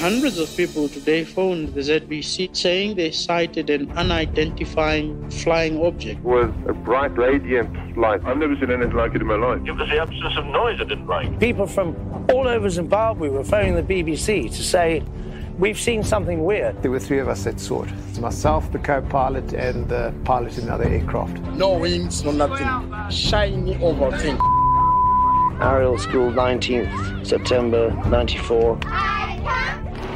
Hundreds of people today phoned the ZBC saying they sighted an unidentifying flying object. It was a bright, radiant light. I've never seen anything like it in my life. It was the absence of noise I didn't like. People from all over Zimbabwe were phoning the BBC to say, we've seen something weird. There were three of us that saw it. It's myself, the co-pilot, and the pilot in another aircraft. No wings, no nothing. Shiny oval thing. Ariel School, 19th September, 94.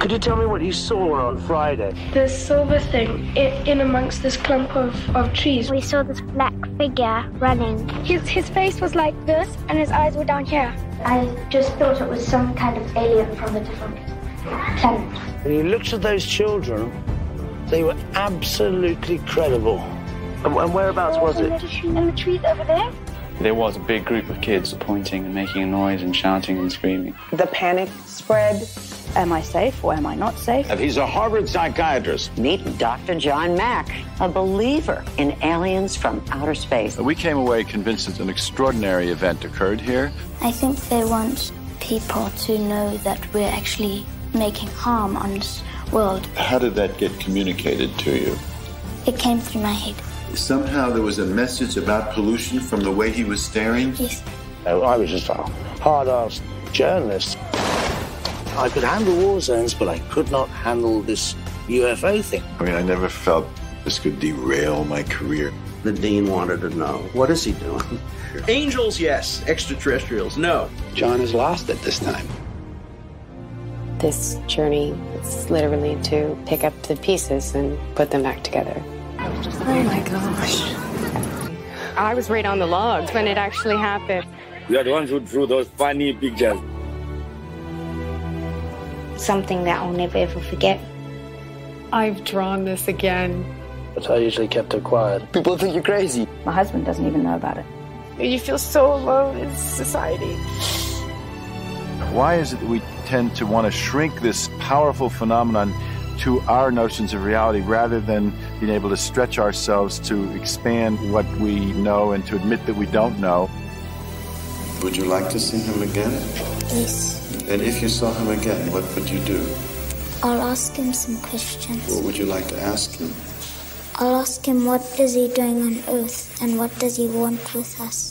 Could you tell me what you saw on Friday? The silver thing in amongst this clump of trees. We saw this black figure running. His face was like this, and his eyes were down here. I just thought it was some kind of alien from a different planet. When you looked at those children, they were absolutely credible. And whereabouts was it? In the trees over there. There was a big group of kids pointing and making a noise and shouting and screaming. The panic spread. Am I safe or am I not safe? He's a Harvard psychiatrist. Meet Dr. John Mack, a believer in aliens from outer space. We came away convinced that an extraordinary event occurred here. I think they want people to know that we're actually making harm on this world. How did that get communicated to you? It came through my head. Somehow there was a message about pollution from the way he was staring? Yes. I was just a hard-ass journalist. I could handle war zones, but I could not handle this UFO thing. I mean, I never felt this could derail my career. The dean wanted to know, what is he doing? Angels, yes. Extraterrestrials, no. John is lost at this time. This journey is literally to pick up the pieces and put them back together. Oh my gosh. I was right on the logs when it actually happened. We are the ones who drew those funny pictures. Something that I'll never ever forget. I've drawn this again. But I usually kept it quiet. People think you're crazy. My husband doesn't even know about it. You feel so alone in society. Why is it that we tend to want to shrink this powerful phenomenon to our notions of reality rather than being able to stretch ourselves to expand what we know and to admit that we don't know? Would you like to see him again? Yes. And if you saw him again, what would you do? I'll ask him some questions. What would you like to ask him? I'll ask him, what is he doing on Earth and what does he want with us?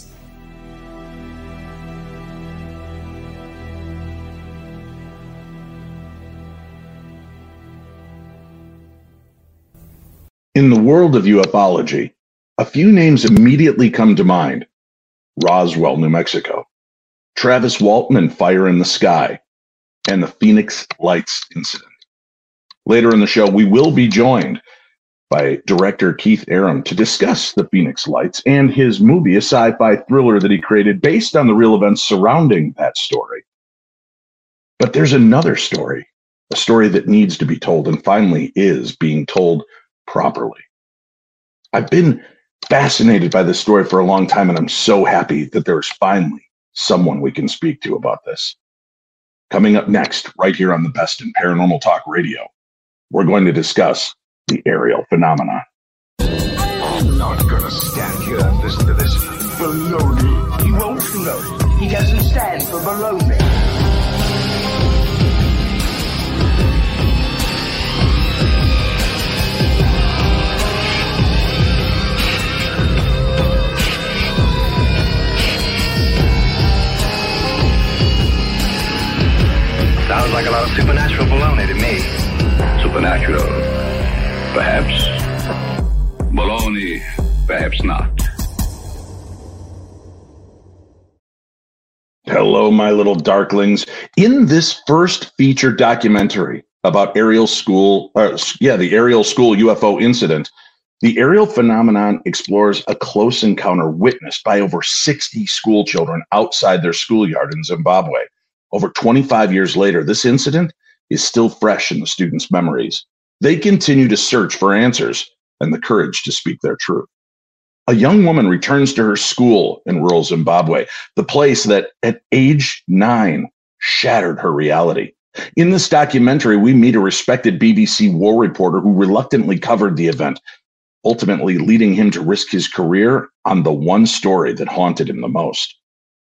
In the world of ufology, a few names immediately come to mind. Roswell, New Mexico, Travis Walton and Fire in the Sky, and the Phoenix Lights incident. Later in the show, we will be joined by director Keith Arem to discuss the Phoenix Lights and his movie, a sci-fi thriller that he created based on the real events surrounding that story. But there's another story, a story that needs to be told and finally is being told properly. I've been fascinated by this story for a long time, and I'm so happy that there's finally someone we can speak to about this. Coming up next, right here on the Best in Paranormal Talk Radio, we're going to discuss the Ariel phenomenon. I'm not gonna stand here and listen to this baloney. He won't float. He doesn't stand for baloney. Sounds like a lot of supernatural baloney to me. Supernatural, perhaps. Baloney, perhaps not. Hello, my little darklings. In this first feature documentary about Ariel School, the Ariel School UFO incident, the Ariel phenomenon explores a close encounter witnessed by over 60 school children outside their schoolyard in Zimbabwe. Over 25 years later, this incident is still fresh in the students' memories. They continue to search for answers and the courage to speak their truth. A young woman returns to her school in rural Zimbabwe, the place that at age 9 shattered her reality. In this documentary, we meet a respected BBC war reporter who reluctantly covered the event, ultimately leading him to risk his career on the one story that haunted him the most.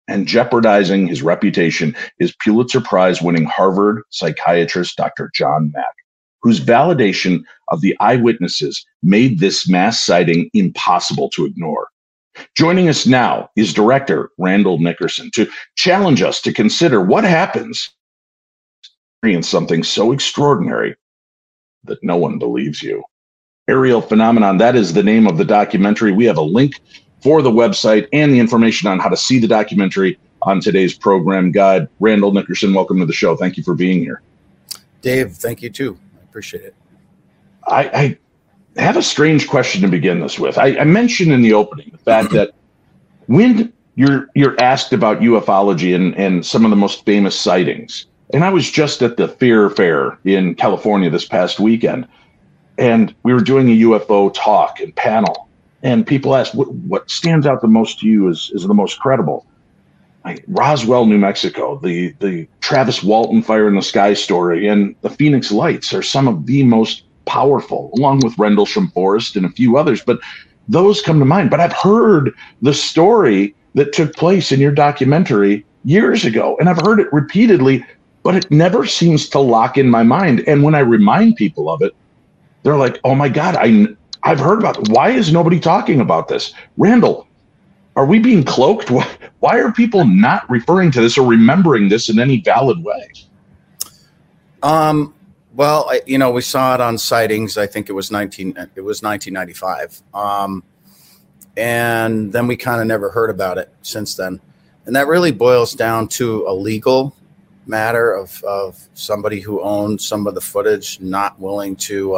and jeopardizing his reputation is Pulitzer Prize-winning Harvard psychiatrist Dr. John Mack, whose validation of the eyewitnesses made this mass sighting impossible to ignore. Joining us now is director Randall Nickerson to challenge us to consider what happens in something so extraordinary that no one believes you. Ariel Phenomenon, that is the name of the documentary. We have a link for the website and the information on how to see the documentary on today's program guide. Randall Nickerson, welcome to the show. Thank you for being here. Dave, thank you too. I appreciate it. I have a strange question to begin this with. I mentioned in the opening the fact that when you're asked about ufology and some of the most famous sightings, and I was just at the Fear Fair in California this past weekend, and we were doing a UFO talk and panel, and people asked, what stands out the most to you is the most credible? Like Roswell, New Mexico, the Travis Walton Fire in the Sky story, and the Phoenix Lights are some of the most powerful, along with Rendlesham Forest and a few others, but those come to mind. But I've heard the story that took place in your documentary years ago, and I've heard it repeatedly, but it never seems to lock in my mind. And when I remind people of it, they're like, oh my God, I've heard about it. Why is nobody talking about this? Randall, are we being cloaked? Why are people not referring to this or remembering this in any valid way? Well, we saw it on sightings. I think it was 1995. And then we kind of never heard about it since then. And that really boils down to a legal matter of somebody who owned some of the footage, not willing to,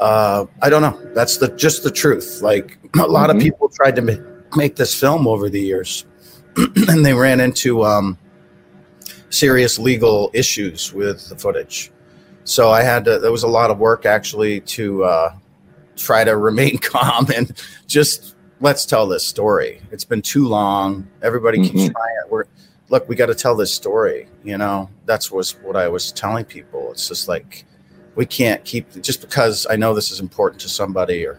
I don't know. That's just the truth. Like a lot of people tried to make this film over the years, and they ran into serious legal issues with the footage. So there was a lot of work actually to try to remain calm and just let's tell this story. It's been too long. Everybody keeps trying it. We got to tell this story. That's what I was telling people. It's just like, we can't keep, just because I know this is important to somebody, or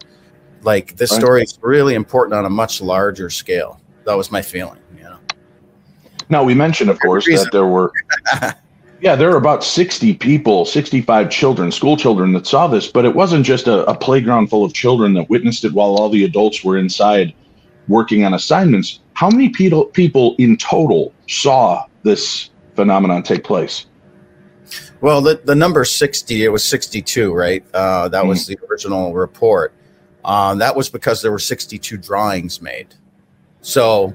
like this story is really important on a much larger scale. That was my feeling. Now we mentioned, of course, that there were about 60 people, 65 children, school children that saw this, but it wasn't just a playground full of children that witnessed it while all the adults were inside working on assignments. How many people in total saw this phenomenon take place? Well, the number 60, it was 62, right? That was the original report. That was because there were 62 drawings made. So,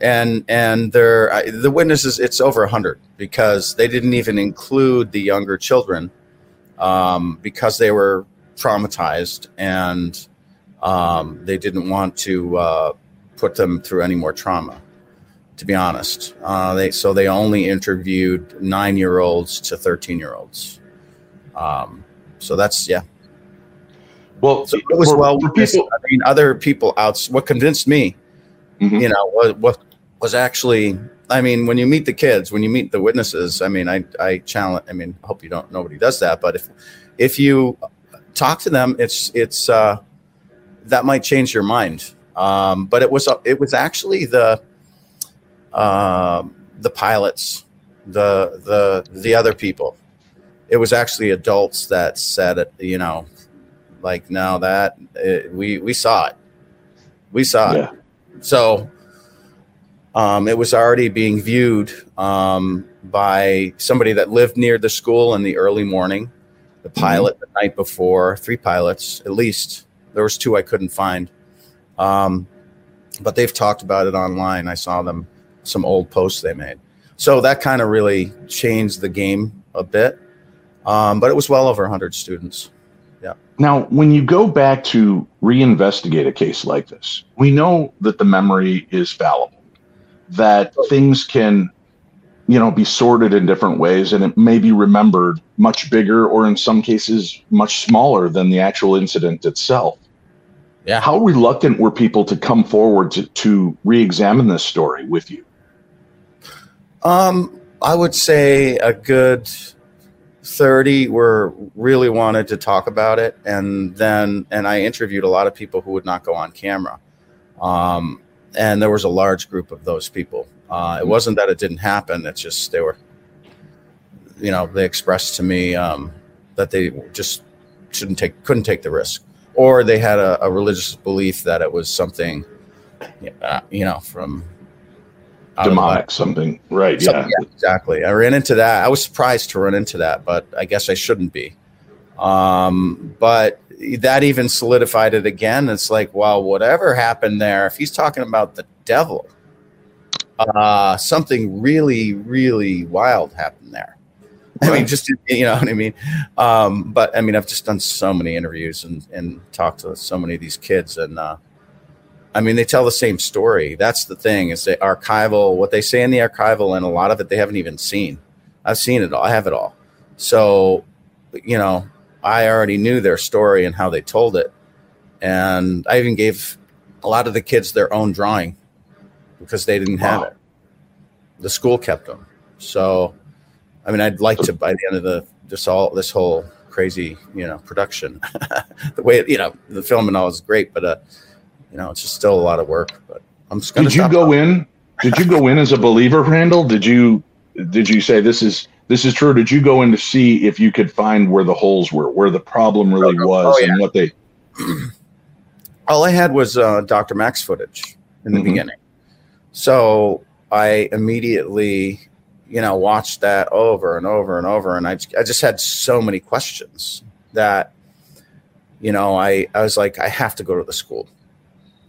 and the witnesses, it's over 100 because they didn't even include the younger children because they were traumatized and they didn't want to put them through any more trauma. To be honest, they only interviewed 9-year-olds to 13-year-olds. So that's Well, so it was other people out. What convinced me, what was actually. I mean, when you meet the kids, when you meet the witnesses, I mean, I challenge. I mean, I hope nobody does that. But if you talk to them, it's that might change your mind. But it was actually the pilots, the other people. It was actually adults that said it, no, that we saw it. We saw it. So it was already being viewed by somebody that lived near the school in the early morning, the pilot the night before, 3 pilots at least. There was 2 I couldn't find. But they've talked about it online. I saw them. Some old posts they made. So that kind of really changed the game a bit. But it was well over 100 students. Yeah. Now, when you go back to reinvestigate a case like this, we know that the memory is fallible, that things can, be sorted in different ways, and it may be remembered much bigger or in some cases much smaller than the actual incident itself. Yeah. How reluctant were people to come forward to re-examine this story with you? I would say a good 30 were really wanted to talk about it. And I interviewed a lot of people who would not go on camera. And there was a large group of those people. It wasn't that it didn't happen. It's just they were, you know, they expressed to me that they just couldn't take the risk. Or they had a religious belief that it was something, you know, from demonic something. Right. Something, yeah, exactly. I ran into that. I was surprised to run into that, but I guess I shouldn't be. But that even solidified it again. It's like, well, whatever happened there, if he's talking about the devil, something really, really wild happened there. I mean, just, you know what I mean? But I mean, I've just done so many interviews and talked to so many of these kids. And I mean, they tell the same story. That's the thing, is the archival, what they say in the archival, and a lot of it they haven't even seen. I've seen it all. I have it all. So, you know, I already knew their story and how they told it. And I even gave a lot of the kids their own drawing because they didn't have it. The school kept them. So, I mean, I'd like to, by the end of this whole crazy, you know, production, the way, you know, the film and all is great, but, you know, it's just still a lot of work, but I'm just going to stop. Did you go in as a believer, Randall? Did you say this is true? Did you go in to see if you could find where the holes were, where the problem really was, and what they, all I had was Dr. Mack's footage in the beginning. So I immediately, you know, watched that over and over and over. And I just had so many questions that, you know, I was like, I have to go to the school.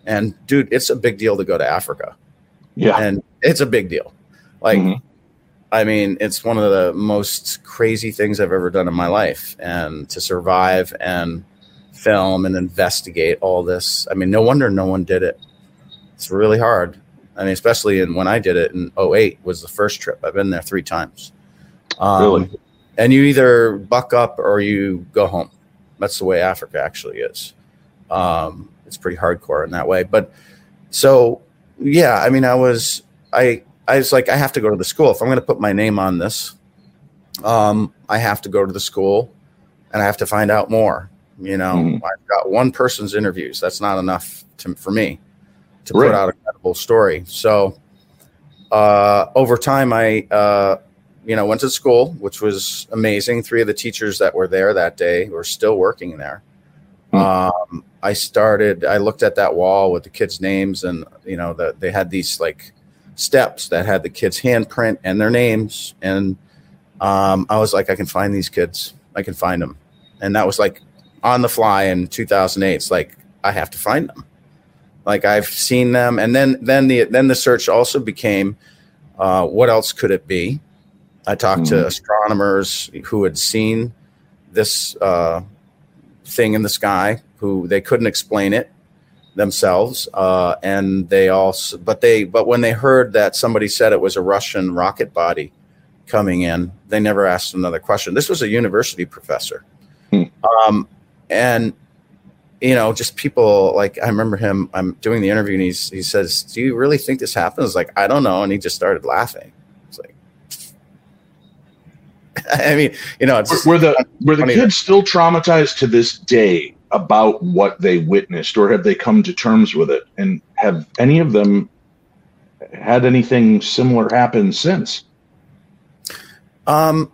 And dude, it's a big deal to go to Africa. Yeah. And it's a big deal. Like, I mean, it's one of the most crazy things I've ever done in my life. And to survive and film and investigate all this. I mean, no wonder no one did it. It's really hard. I mean, especially when I did it in 2008 was the first trip. I've been there 3 times. Really? And you either buck up or you go home. That's the way Africa actually is. It's pretty hardcore in that way. But so, yeah, I mean, I was like, I have to go to the school. If I'm going to put my name on this, I have to go to the school and I have to find out more. You know, I've got one person's interviews. That's not enough for me to put out a credible story. So over time, I, you know, went to school, which was amazing. 3 of the teachers that were there that day were still working there. I looked at that wall with the kids' names and, you know, they had these like steps that had the kids' handprint and their names. And I was like, I can find these kids. I can find them. And that was like on the fly in 2008. It's like, I have to find them. Like I've seen them, and then the search also became, what else could it be? I talked to astronomers who had seen this thing in the sky, who they couldn't explain it themselves, and they also, but when they heard that somebody said it was a Russian rocket body coming in, they never asked another question. This was a university professor, and. You know, just people like, I remember him, I'm doing the interview and he says, do you really think this happened? I was like, I don't know. And he just started laughing. It's like, I mean, you know, it's just, were the kids still traumatized to this day about what they witnessed, or have they come to terms with it? And have any of them had anything similar happen since? I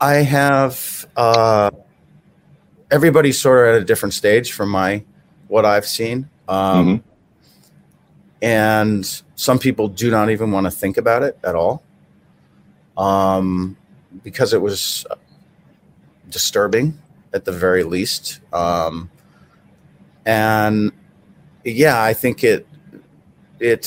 have, everybody's sort of at a different stage from what I've seen. And some people do not even want to think about it at all. Because it was disturbing at the very least. And yeah, I think it did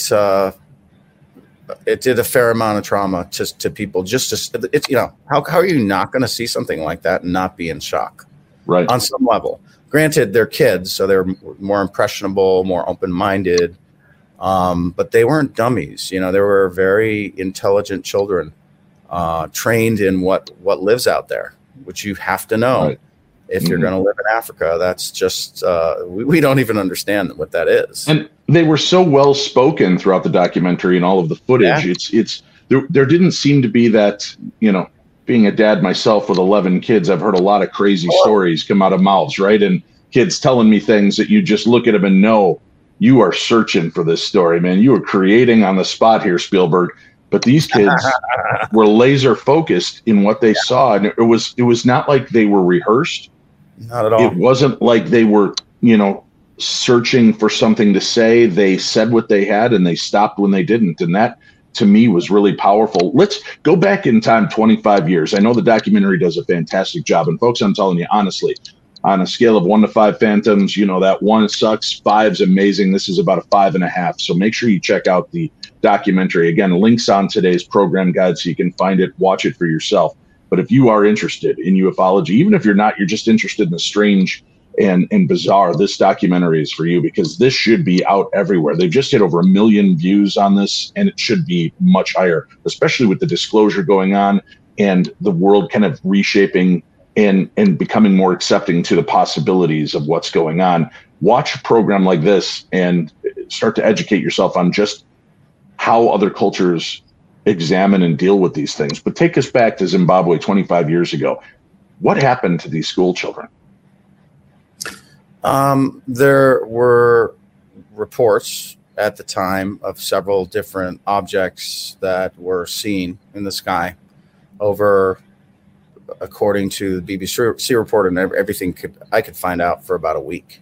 a fair amount of trauma to people, just to, it's, you know, how are you not going to see something like that and not be in shock? Right. On some level. Granted, they're kids, so they're more impressionable, more open-minded, but they weren't dummies. You know, they were very intelligent children, trained in what lives out there, which you have to know if you're going to live in Africa. That's just we don't even understand what that is. And they were so well spoken throughout the documentary and all of the footage. Yeah. It's there didn't seem to be that, you know. Being a dad myself with 11 kids, I've heard a lot of crazy stories come out of mouths, right? And kids telling me things that you just look at them and know you are searching for this story, man. You were creating on the spot here, Spielberg. But these kids were laser focused in what they saw, and it was not like they were rehearsed. Not at all. It wasn't like they were, you know, searching for something to say. They said what they had, and they stopped when they didn't. And that, to me, was really powerful. Let's go back in time 25 years. I know the documentary does a fantastic job. And folks, I'm telling you, honestly, on a scale of 1 to 5 phantoms, you know, that 1 sucks, 5's amazing. This is about a 5.5. So make sure you check out the documentary. Again, links on today's program guide so you can find it, watch it for yourself. But if you are interested in ufology, even if you're not, you're just interested in the strange and bizarre, this documentary is for you, because this should be out everywhere. They've just hit over 1 million views on this, and it should be much higher, especially with the disclosure going on and the world kind of reshaping and becoming more accepting to the possibilities of what's going on. Watch a program like this and start to educate yourself on just how other cultures examine and deal with these things. But take us back to Zimbabwe 25 years ago. What happened to these school children? There were reports at the time of several different objects that were seen in the sky over, according to the BBC report, and everything I could find out, for about a week.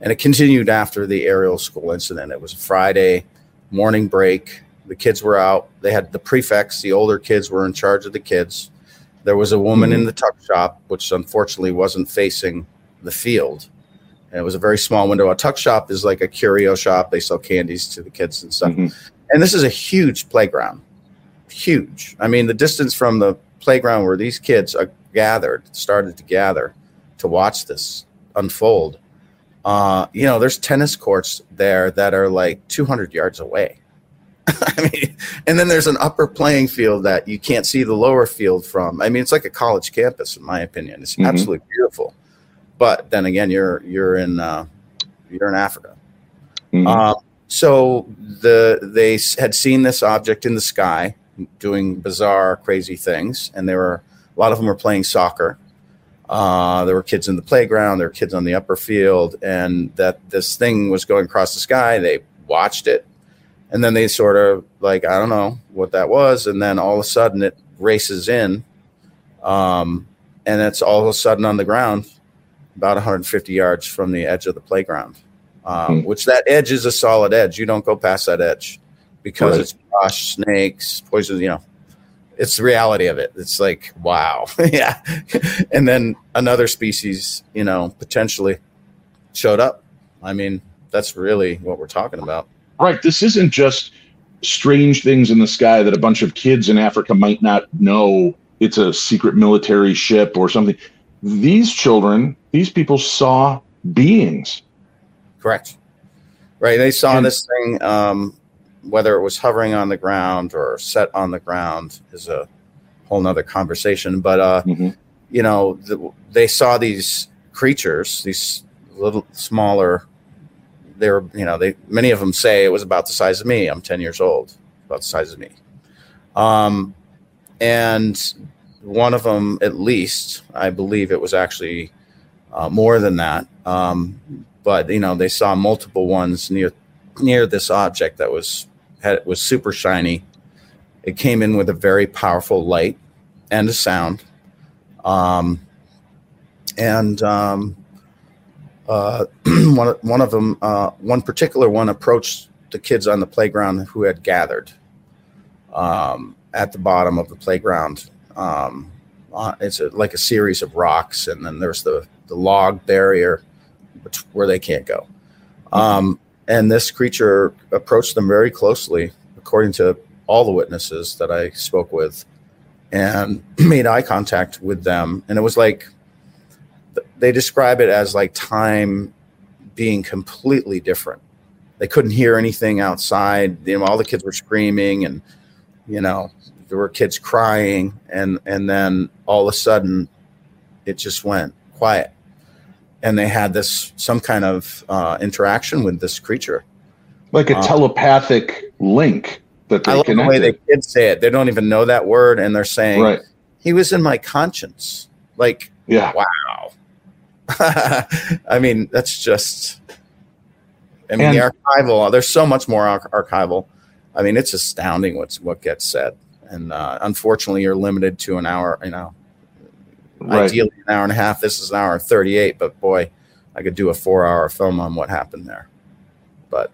And it continued after the Ariel School incident. It was a Friday morning break. The kids were out. They had the prefects. The older kids were in charge of the kids. There was a woman in the tuck shop, which unfortunately wasn't facing the field. And it was a very small window. A tuck shop is like a curio shop. They sell candies to the kids and stuff. And this is a huge playground. Huge. I mean, the distance from the playground where these kids are gathered, started to gather to watch this unfold. You know, there's tennis courts there that are like 200 yards away. I mean, and then there's an upper playing field that you can't see the lower field from. I mean, it's like a college campus, in my opinion. It's absolutely beautiful. But then again, you're in Africa. So they had seen this object in the sky doing bizarre, crazy things, and a lot of them were playing soccer. There were kids in the playground, there were kids on the upper field, and that this thing was going across the sky. They watched it, and then they sort of like, I don't know what that was, and then all of a sudden it races in, and it's all of a sudden on the ground, about 150 yards from the edge of the playground, which that edge is a solid edge. You don't go past that edge because it's brush, snakes, poison, you know, it's the reality of it. It's like, wow. Yeah. And then another species, you know, potentially showed up. I mean, that's really what we're talking about. Right. This isn't just strange things in the sky that a bunch of kids in Africa might not know. It's a secret military ship or something. These children, these people saw beings. Correct. Right. They saw this thing, whether it was hovering on the ground or set on the ground is a whole nother conversation. But, you know, they saw these creatures, these little smaller. They were, you know, many of them say it was about the size of me. I'm 10 years old, about the size of me. And one of them, at least, I believe it was actually more than that. But, you know, they saw multiple ones near this object that was super shiny. It came in with a very powerful light and a sound. One particular one approached the kids on the playground who had gathered at the bottom of the playground. It's like a series of rocks, and then there's the log barrier where they can't go. And this creature approached them very closely, according to all the witnesses that I spoke with, and made eye contact with them. And it was like, they describe it as like time being completely different. They couldn't hear anything outside. You know, all the kids were screaming, and, you know, there were kids crying, and then all of a sudden it just went quiet. And they had some kind of interaction with this creature. Like a telepathic link that they connected. I love the way the kids say it. They don't even know that word, and they're saying, he was in my conscience. Like, wow. I mean, that's just I mean, the archival, there's so much more archival. I mean, it's astounding what gets said. And unfortunately, you're limited to an hour, you know, right. Ideally an hour and a half. This is an hour and 38, but boy, I could do a 4-hour film on what happened there. But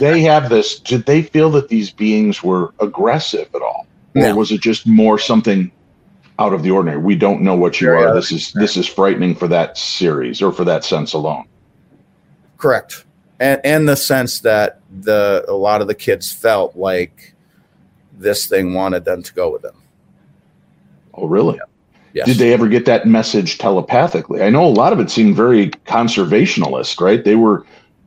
they have this, did they feel that these beings were aggressive at all? Or was it just more something out of the ordinary? We don't know what you are. This is frightening for that series or for that sense alone. Correct. And the sense that a lot of the kids felt like this thing wanted them to go with them. Oh, really? Yeah. Yes. Did they ever get that message telepathically? I know a lot of it seemed very conservationist, right? They were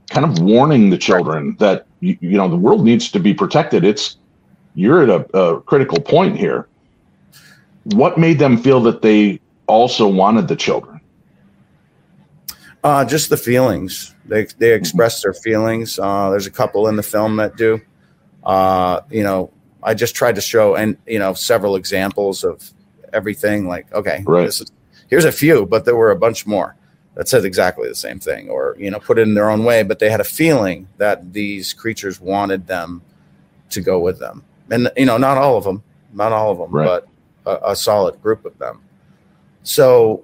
kind of warning the children that, you know, the world needs to be protected. You're at a critical point here. What made them feel that they also wanted the children? Just the feelings. They express their feelings. There's a couple in the film that do. You know, I just tried to show several examples of everything. Like, okay, right. Here's a few, but there were a bunch more that said exactly the same thing, or put it in their own way, but they had a feeling that these creatures wanted them to go with them, and not all of them, right. But a solid group of them. So,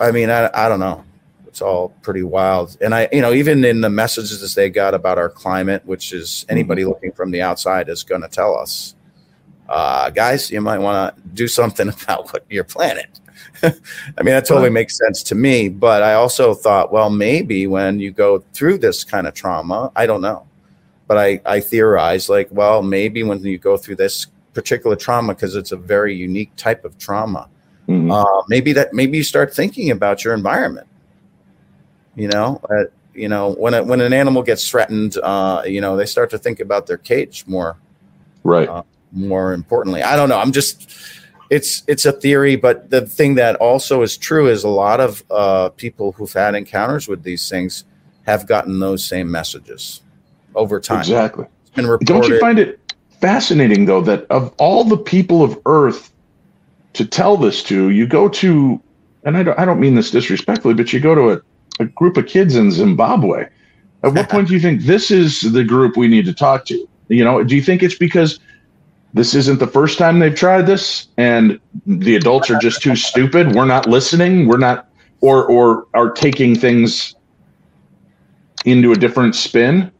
I mean, I don't know. It's all pretty wild. And even in the messages they got about our climate, which is anybody looking from the outside is going to tell us, guys, you might want to do something about your planet. I mean, that totally makes sense to me. But I also thought, well, maybe when you go through this kind of trauma, I don't know. But I theorized, like, well, maybe when you go through this particular trauma, because it's a very unique type of trauma, maybe you start thinking about your environment. When an animal gets threatened, they start to think about their cage more. Right. More importantly, I don't know. I'm just, it's a theory, but the thing that also is true is a lot of people who've had encounters with these things have gotten those same messages over time. Exactly. It's been reported. Don't you find it fascinating though that of all the people of Earth to tell this to, you go to, and I don't mean this disrespectfully, but you go to a group of kids in Zimbabwe. At what point do you think this is the group we need to talk to? Do you think it's because this isn't the first time they've tried this and the adults are just too stupid? We're not listening. We're not, or are taking things into a different spin.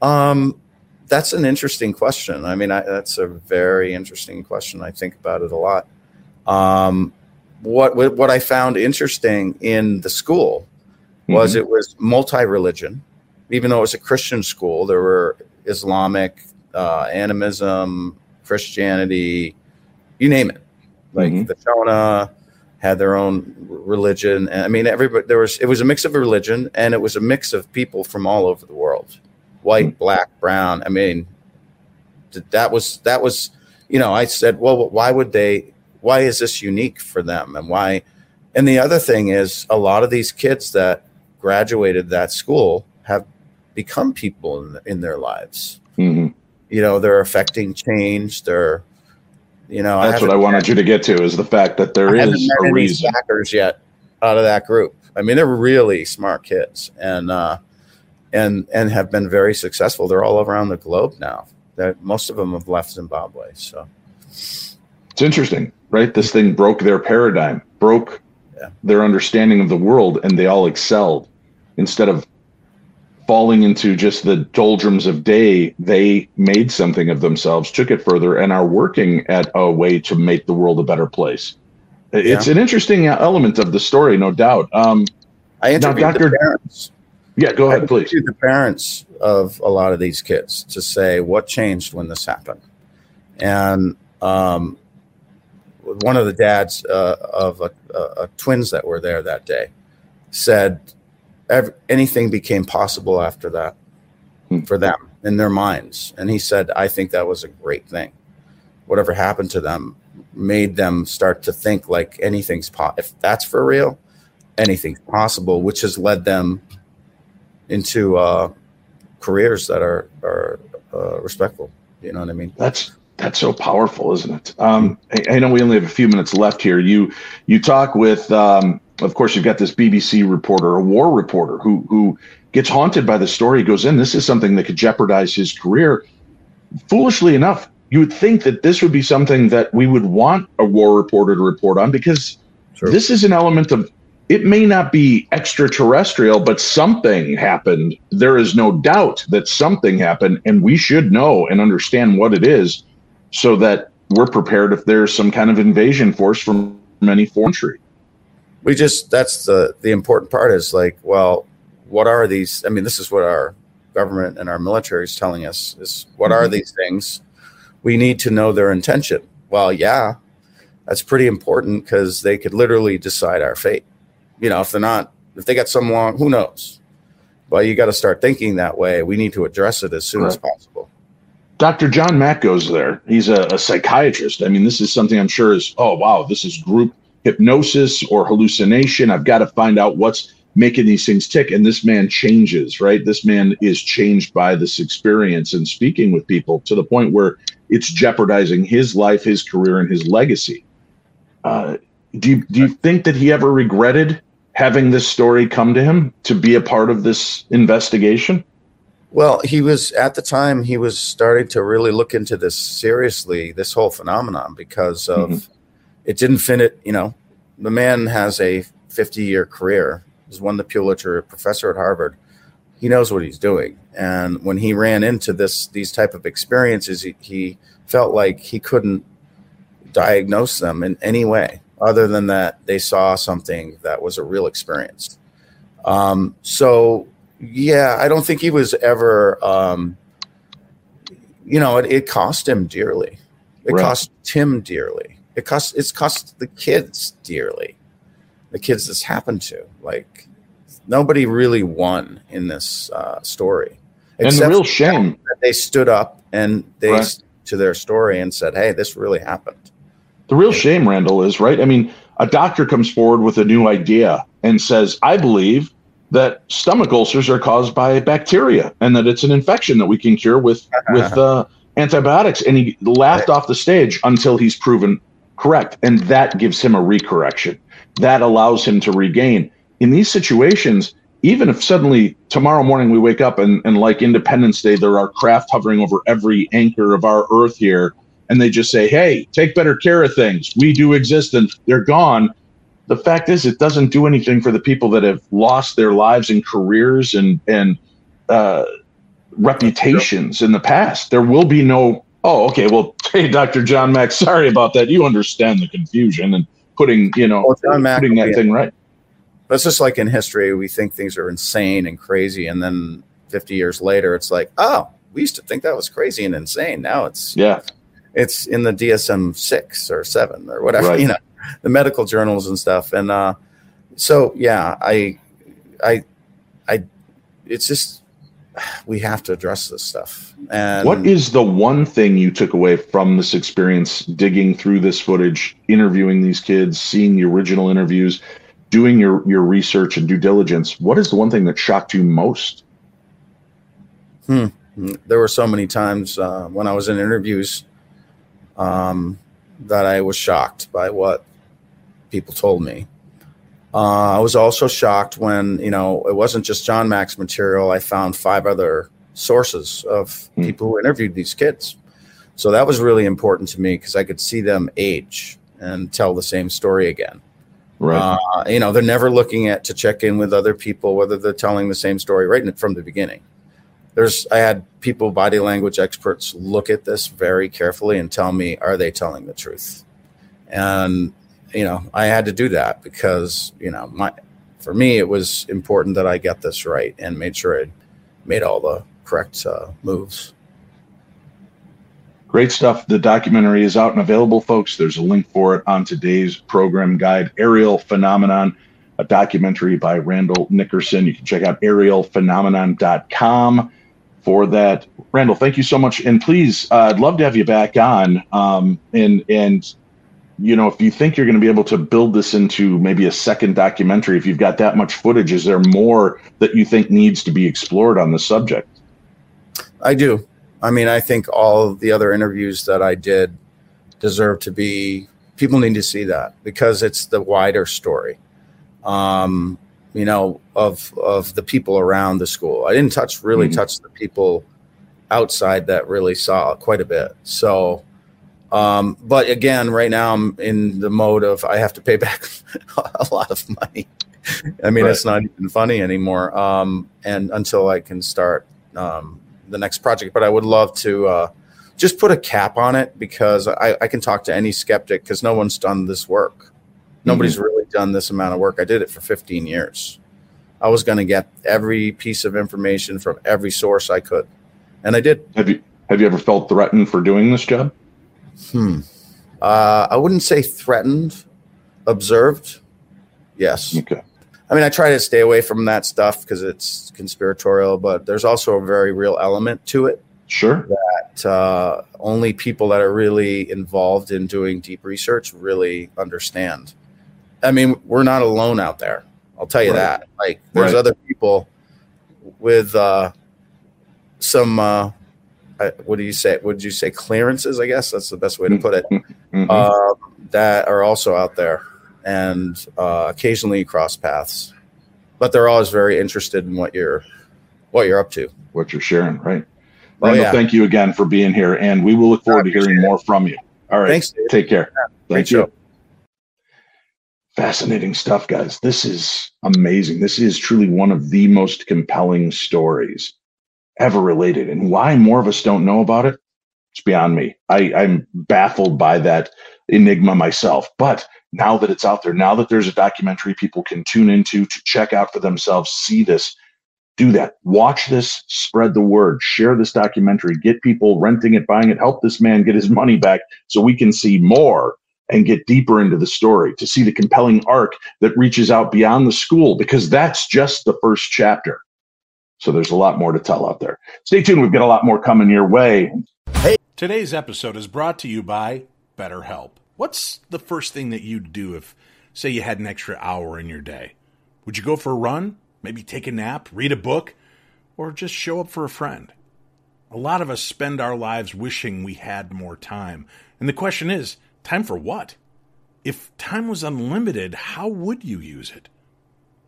That's an interesting question. I mean, that's a very interesting question. I think about it a lot. What I found interesting in the school was it was multi-religion. Even though it was a Christian school, there were Islamic, animism, Christianity, you name it. Like the Shona had their own religion. And I mean, everybody, it was a mix of religion, and it was a mix of people from all over the world, white, black, brown. I mean, that was, I said, well, why is this unique for them? And why? And the other thing is a lot of these kids that graduated that school have become people in their lives. They're affecting change. They're, that's what I wanted you to get to is the fact that there is a reason. Hackers yet out of that group. I mean, they're really smart kids and have been very successful. They're all around the globe now. That most of them have left Zimbabwe. So it's interesting. Right, this thing broke their paradigm, their understanding of the world, and they all excelled. Instead of falling into just the doldrums of day, they made something of themselves, took it further, and are working at a way to make the world a better place. It's an interesting element of the story, no doubt. I interviewed the parents. Yeah, go ahead, please. I interviewed the parents of a lot of these kids to say what changed when this happened, and one of the dads of twins that were there that day said anything became possible after that for them in their minds. And he said, I think that was a great thing. Whatever happened to them made them start to think like anything's possible. If that's for real, anything's possible, which has led them into careers that are respectful. You know what I mean? That's so powerful, isn't it? I know we only have a few minutes left here. You talk with of course, you've got this BBC reporter, a war reporter, who gets haunted by the story, goes in. This is something that could jeopardize his career. Foolishly enough, you would think that this would be something that we would want a war reporter to report on, because sure, this is an element of, it may not be extraterrestrial, but something happened. There is no doubt that something happened, and we should know and understand what it is so that we're prepared if there's some kind of invasion force from any foreign country. We just, that's the important part is like, well, what are these? I mean, this is what our government and our military is telling us is what are these things? We need to know their intention. Well, yeah, that's pretty important because they could literally decide our fate. You know, if they're not, if they got some long, who knows? Well, you got to start thinking that way. We need to address it as soon as possible. Dr. John Mack goes there. He's a psychiatrist. I mean, this is something I'm sure is, oh, wow, this is group hypnosis or hallucination. I've got to find out what's making these things tick. And this man changes, right? This man is changed by this experience and speaking with people to the point where it's jeopardizing his life, his career, and his legacy. Do you think that he ever regretted having this story come to him to be a part of this investigation? Well, he was, at the time, he was starting to really look into this seriously, this whole phenomenon, because of it didn't fit. You know, the man has a 50-year career. He's won the Pulitzer, professor at Harvard. He knows what he's doing. And when he ran into these type of experiences, he felt like he couldn't diagnose them in any way other than that they saw something that was a real experience. So, yeah, I don't think he was ever, you know, it cost him dearly. It cost Tim dearly. It's cost the kids dearly, the kids this happened to. Like, nobody really won in this story. And the real shame that they stood up and they stood to their story and said, hey, this really happened. The real shame, Randall, is, right, I mean, a doctor comes forward with a new idea and says, I believe that stomach ulcers are caused by bacteria and that it's an infection that we can cure with antibiotics. And he laughed off the stage until he's proven correct. And that gives him a recorrection. That allows him to regain. In these situations, even if suddenly tomorrow morning we wake up and like Independence Day, there are craft hovering over every anchor of our earth here, and they just say, hey, take better care of things. We do exist and they're gone. The fact is, it doesn't do anything for the people that have lost their lives and careers and reputations in the past. There will be no, oh, okay, well, hey, Dr. John Mack, sorry about that. You understand the confusion and putting, you know, putting that thing right. That's just like in history, we think things are insane and crazy. And then 50 years later, it's like, oh, we used to think that was crazy and insane. Now it's, it's in the DSM-6 or 7 or whatever, you know, the medical journals and stuff. And so, yeah, I, it's just, we have to address this stuff. And what is the one thing you took away from this experience, digging through this footage, interviewing these kids, seeing the original interviews, doing your research and due diligence? What is the one thing that shocked you most? There were so many times when I was in interviews that I was shocked by what people told me. I was also shocked when, you know, it wasn't just John Mack's material. I found 5 other sources of people who interviewed these kids. So that was really important to me because I could see them age and tell the same story again. You know, they're never looking at to check in with other people, whether they're telling the same story right from the beginning. I had people, body language experts, look at this very carefully and tell me, are they telling the truth? And, you know, I had to do that because, you know, for me, it was important that I got this right and made sure I made all the correct moves. Great stuff. The documentary is out and available, folks. There's a link for it on today's program guide, Ariel Phenomenon, a documentary by Randall Nickerson. You can check out arielphenomenon.com for that. Randall, thank you so much. And please, I'd love to have you back on. And you know, if you think you're going to be able to build this into maybe a second documentary, if you've got that much footage, is there more that you think needs to be explored on the subject? I do. I mean, I think all of the other interviews that I did deserve to be, people need to see that because it's the wider story. you know, of the people around the school. I didn't touch the people outside that really saw quite a bit. So, but again, right now I'm in the mode of, I have to pay back a lot of money. I mean, It's not even funny anymore. And until I can start, the next project, but I would love to, just put a cap on it, because I can talk to any skeptic, because no one's done this work. Nobody's really done this amount of work. I did it for 15 years. I was going to get every piece of information from every source I could. And I did. Have you ever felt threatened for doing this job? I wouldn't say threatened, observed. Yes. Okay. I mean, I try to stay away from that stuff because it's conspiratorial, but there's also a very real element to it. Sure. That only people that are really involved in doing deep research really understand. I mean, we're not alone out there. I'll tell you that. Like, there's other people with Would you say clearances? I guess that's the best way to put it. That are also out there, and occasionally cross paths, but they're always very interested in what you're up to, what you're sharing, right? Randall, thank you again for being here, and we will look forward to hearing more from you. All right, thanks. Dude. Take care. Yeah, thank you. Fascinating stuff, guys. This is amazing. This is truly one of the most compelling stories ever related, and why more of us don't know about it, it's beyond me. I'm baffled by that enigma myself, but now that it's out there, now that there's a documentary people can tune into to check out for themselves, see this, do that, watch this, spread the word, share this documentary, get people renting it, buying it, help this man get his money back so we can see more and get deeper into the story, to see the compelling arc that reaches out beyond the school, because that's just the first chapter. So there's a lot more to tell out there. Stay tuned. We've got a lot more coming your way. Hey. Today's episode is brought to you by BetterHelp. What's the first thing that you'd do if, say, you had an extra hour in your day? Would you go for a run? Maybe take a nap, read a book, or just show up for a friend? A lot of us spend our lives wishing we had more time. And the question is, time for what? If time was unlimited, how would you use it?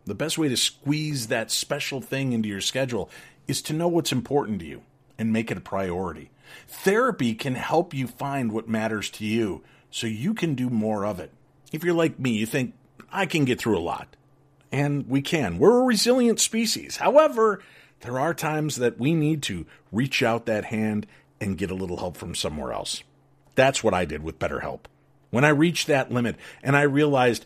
The best way to squeeze that special thing into your schedule is to know what's important to you and make it a priority. Therapy can help you find what matters to you so you can do more of it. If you're like me, you think, I can get through a lot. And we can. We're a resilient species. However, there are times that we need to reach out that hand and get a little help from somewhere else. That's what I did with BetterHelp. When I reached that limit and I realized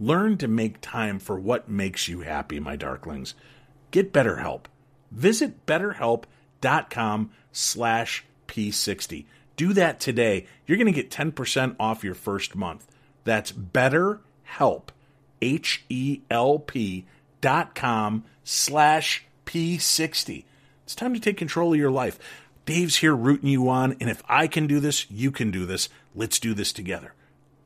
Learn to make time for what makes you happy, my darklings. Get BetterHelp. Visit BetterHelp.com/P60. Do that today. You're going to get 10% off your first month. That's BetterHelp, HELP.com/P60. It's time to take control of your life. Dave's here rooting you on, and if I can do this, you can do this. Let's do this together.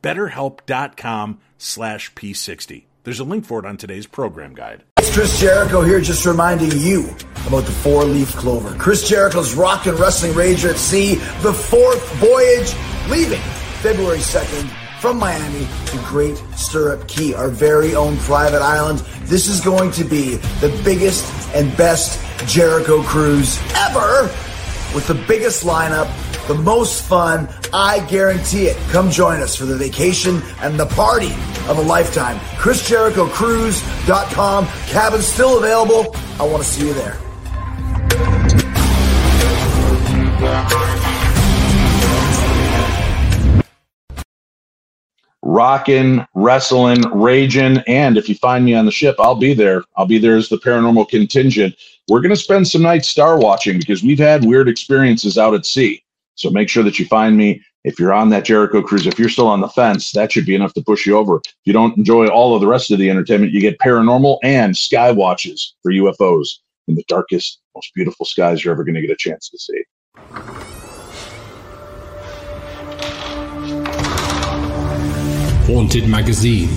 BetterHelp.com/P60. There's a link for it on today's program guide. It's Chris Jericho here, just reminding you about the four-leaf clover. Chris Jericho's Rock and Wrestling Rager at Sea, the fourth voyage, leaving February 2nd from Miami to Great Stirrup Cay, our very own private island. This is going to be the biggest and best Jericho cruise ever, with the biggest lineup, the most fun, I guarantee it. Come join us for the vacation and the party of a lifetime. ChrisJerichoCruise.com. Cabin's still available. I want to see you there. Rockin', wrestling, raging, and if you find me on the ship, I'll be there. I'll be there as the paranormal contingent. We're going to spend some nights star watching, because we've had weird experiences out at sea. So make sure that you find me. If you're on that Jericho cruise, if you're still on the fence, that should be enough to push you over. If you don't enjoy all of the rest of the entertainment, you get paranormal and sky watches for UFOs. in the darkest, most beautiful skies you're ever going to get a chance to see. Haunted Magazine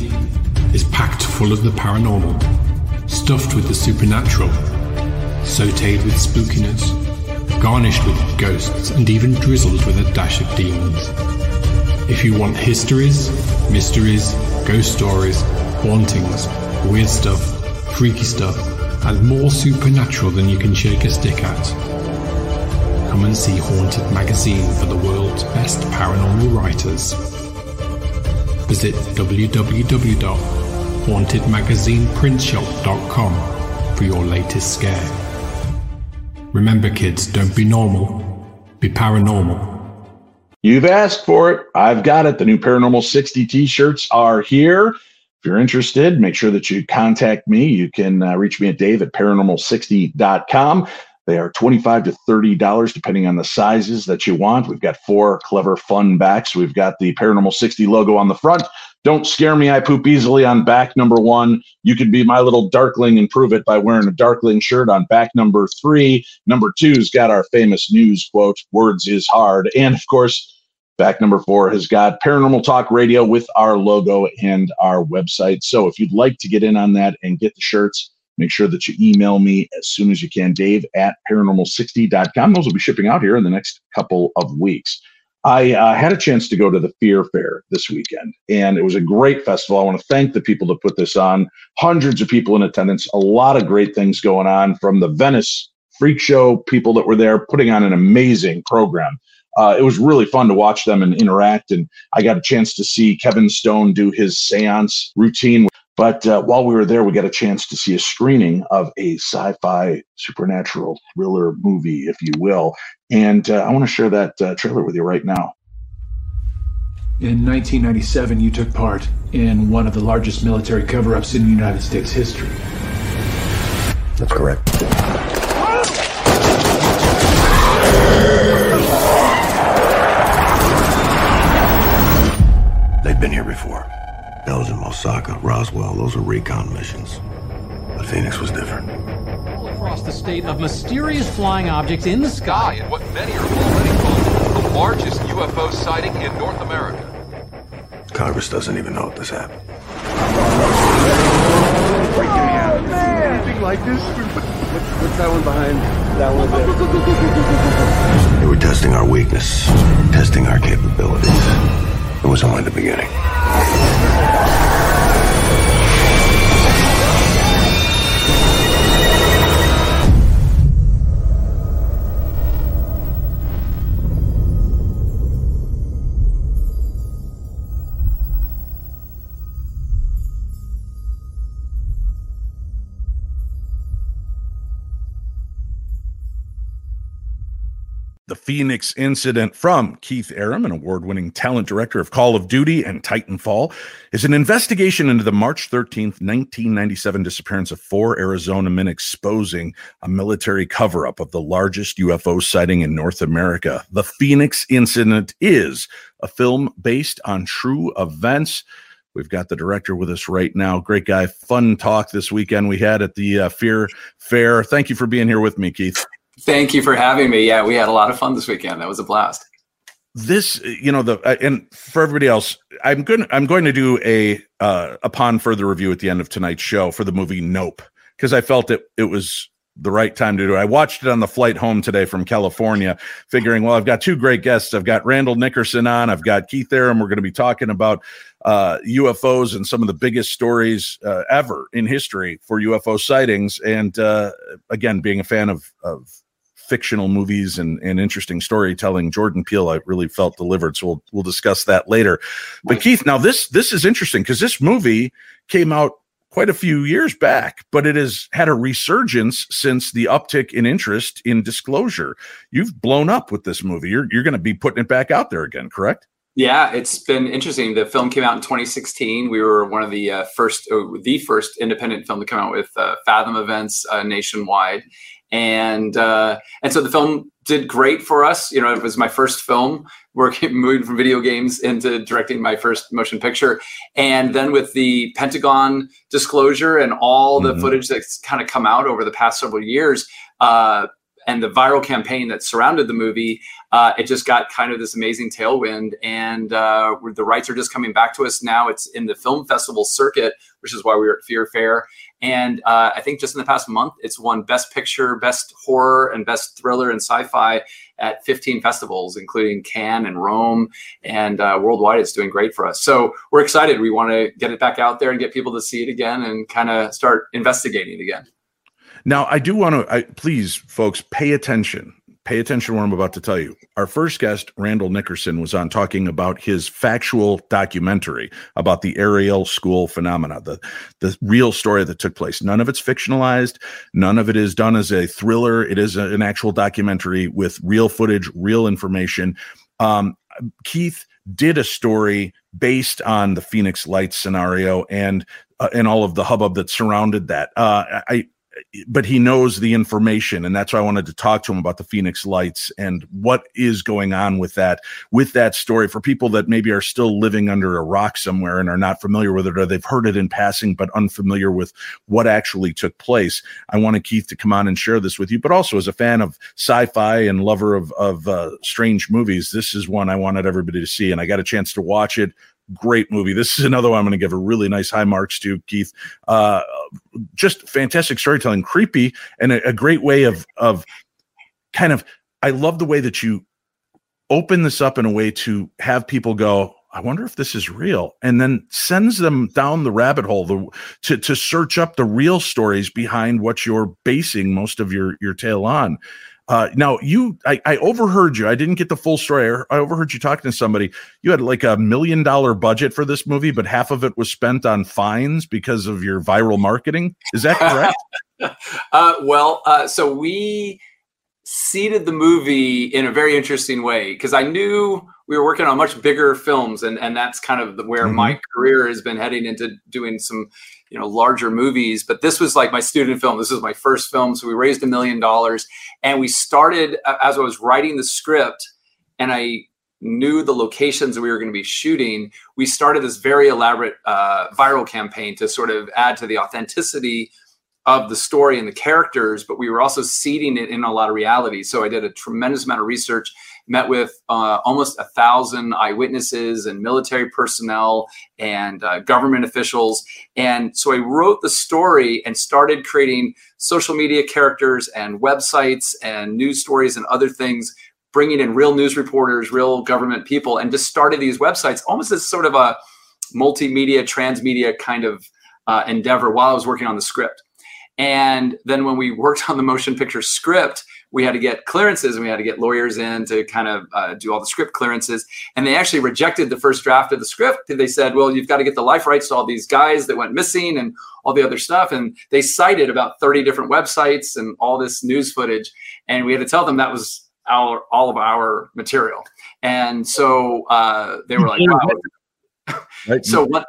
is packed full of the paranormal, stuffed with the supernatural, sauteed with spookiness, garnished with ghosts, and even drizzled with a dash of demons. If you want histories, mysteries, ghost stories, hauntings, weird stuff, freaky stuff, and more supernatural than you can shake a stick at, come and see Haunted Magazine for the world's best paranormal writers. Visit www.hauntedmagazineprintshop.com for your latest scare. Remember, kids, don't be normal, be paranormal. You've asked for it. I've got it. The new Paranormal 60 t-shirts are here. If you're interested, make sure that you contact me. You can reach me at dave@paranormal60.com. They are $25 to $30, depending on the sizes that you want. We've got four clever fun backs. We've got the Paranormal 60 logo on the front. Don't scare me, I poop easily on back number 1. You can be my little darkling and prove it by wearing a darkling shirt on back number 3. Number 2's got our famous news quote, words is hard. And, of course, back number 4 has got Paranormal Talk Radio with our logo and our website. So if you'd like to get in on that and get the shirts, make sure that you email me as soon as you can, dave@paranormal60.com. Those will be shipping out here in the next couple of weeks. I had a chance to go to the Fear Fair this weekend, and it was a great festival. I want to thank the people that put this on. Hundreds of people in attendance, a lot of great things going on, from the Venice Freak Show people that were there putting on an amazing program. It was really fun to watch them and interact, and I got a chance to see Kevin Stone do his seance routine. But while we were there, we got a chance to see a screening of a sci-fi supernatural thriller movie, if you will. And I want to share that trailer with you right now. In 1997, you took part in one of the largest military cover-ups in United States history. That's correct. They've been here before. That was in Mosaka, Roswell. Those were recon missions. But Phoenix was different. All across the state of mysterious flying objects in the sky, and what many are already calling the largest UFO sighting in North America. Congress doesn't even know if this happened. Anything like this? What's that one behind? That one there. They were testing our weakness, testing our capabilities. It was only the beginning. The Phoenix Incident, from Keith Arem, an award-winning talent director of Call of Duty and Titanfall, is an investigation into the March 13th, 1997 disappearance of 4 Arizona men, exposing a military cover-up of the largest UFO sighting in North America. The Phoenix Incident is a film based on true events. We've got the director with us right now. Great guy. Fun talk this weekend we had at the Fear Fair. Thank you for being here with me, Keith. Thank you for having me. Yeah, we had a lot of fun this weekend. That was a blast. This, you know, and for everybody else, I'm going to do a upon further review at the end of tonight's show for the movie Nope, because I felt it was the right time to do it. I watched it on the flight home today from California, figuring, well, I've got two great guests. I've got Randall Nickerson on. I've got Keith Arem. We're going to be talking about UFOs and some of the biggest stories ever in history for UFO sightings. And again, being a fan of fictional movies and interesting storytelling, Jordan Peele, I really felt delivered. So we'll discuss that later. But Keith, now this is interesting, because this movie came out quite a few years back, but it has had a resurgence since the uptick in interest in disclosure. You've blown up with this movie. You're going to be putting it back out there again, correct? Yeah, it's been interesting. The film came out in 2016. We were one of the first independent film to come out with Fathom Events nationwide. And so the film did great for us. You know, it was my first film, working, moving from video games into directing my first motion picture. And then with the Pentagon disclosure and all the footage that's kind of come out over the past several years, and the viral campaign that surrounded the movie, it just got kind of this amazing tailwind. And the rights are just coming back to us now. It's in the film festival circuit, which is why we were at Fear Fair. And I think just in the past month, it's won Best Picture, Best Horror, and Best Thriller and Sci-Fi at 15 festivals, including Cannes and Rome. And worldwide, it's doing great for us. So we're excited. We want to get it back out there and get people to see it again and kind of start investigating it again. Now, I do want to, please, folks, pay attention. Pay attention to what I'm about to tell you. Our first guest, Randall Nickerson, was on talking about his factual documentary about the Ariel School phenomena, the real story that took place. None of it's fictionalized. None of it is done as a thriller. It is an actual documentary with real footage, real information. Keith did a story based on the Phoenix Lights scenario and all of the hubbub that surrounded that. But he knows the information, and that's why I wanted to talk to him about the Phoenix Lights and what is going on with that story for people that maybe are still living under a rock somewhere and are not familiar with it, or they've heard it in passing, but unfamiliar with what actually took place. I wanted Keith to come on and share this with you, but also as a fan of sci-fi and lover of strange movies, this is one I wanted everybody to see, and I got a chance to watch it. Great movie. This is another one I'm going to give a really nice high marks to, Keith. Just fantastic storytelling, creepy, and a great way of kind of, I love the way that you open this up in a way to have people go, I wonder if this is real, and then sends them down the rabbit hole to search up the real stories behind what you're basing most of your tale on. Now, I overheard you. I didn't get the full story. I overheard you talking to somebody. You had like $1 million budget for this movie, but half of it was spent on fines because of your viral marketing. Is that correct? So we seeded the movie in a very interesting way because I knew we were working on much bigger films, and that's kind of where my career has been heading into doing some, larger movies. But this was like my student film. This was my first film. So we raised $1 million, and we started as I was writing the script and I knew the locations we were going to be shooting. We started this very elaborate viral campaign to sort of add to the authenticity of the story and the characters, but we were also seeding it in a lot of reality. So I did a tremendous amount of research, met with almost 1,000 eyewitnesses and military personnel and government officials. And so I wrote the story and started creating social media characters and websites and news stories and other things, bringing in real news reporters, real government people, and just started these websites almost as sort of a multimedia, transmedia kind of endeavor while I was working on the script. And then when we worked on the motion picture script, we had to get clearances and we had to get lawyers in to kind of do all the script clearances. And they actually rejected the first draft of the script. They said, well, you've got to get the life rights to all these guys that went missing and all the other stuff. And they cited about 30 different websites and all this news footage. And we had to tell them that was all of our material. And so they were like, wow. Right. So what?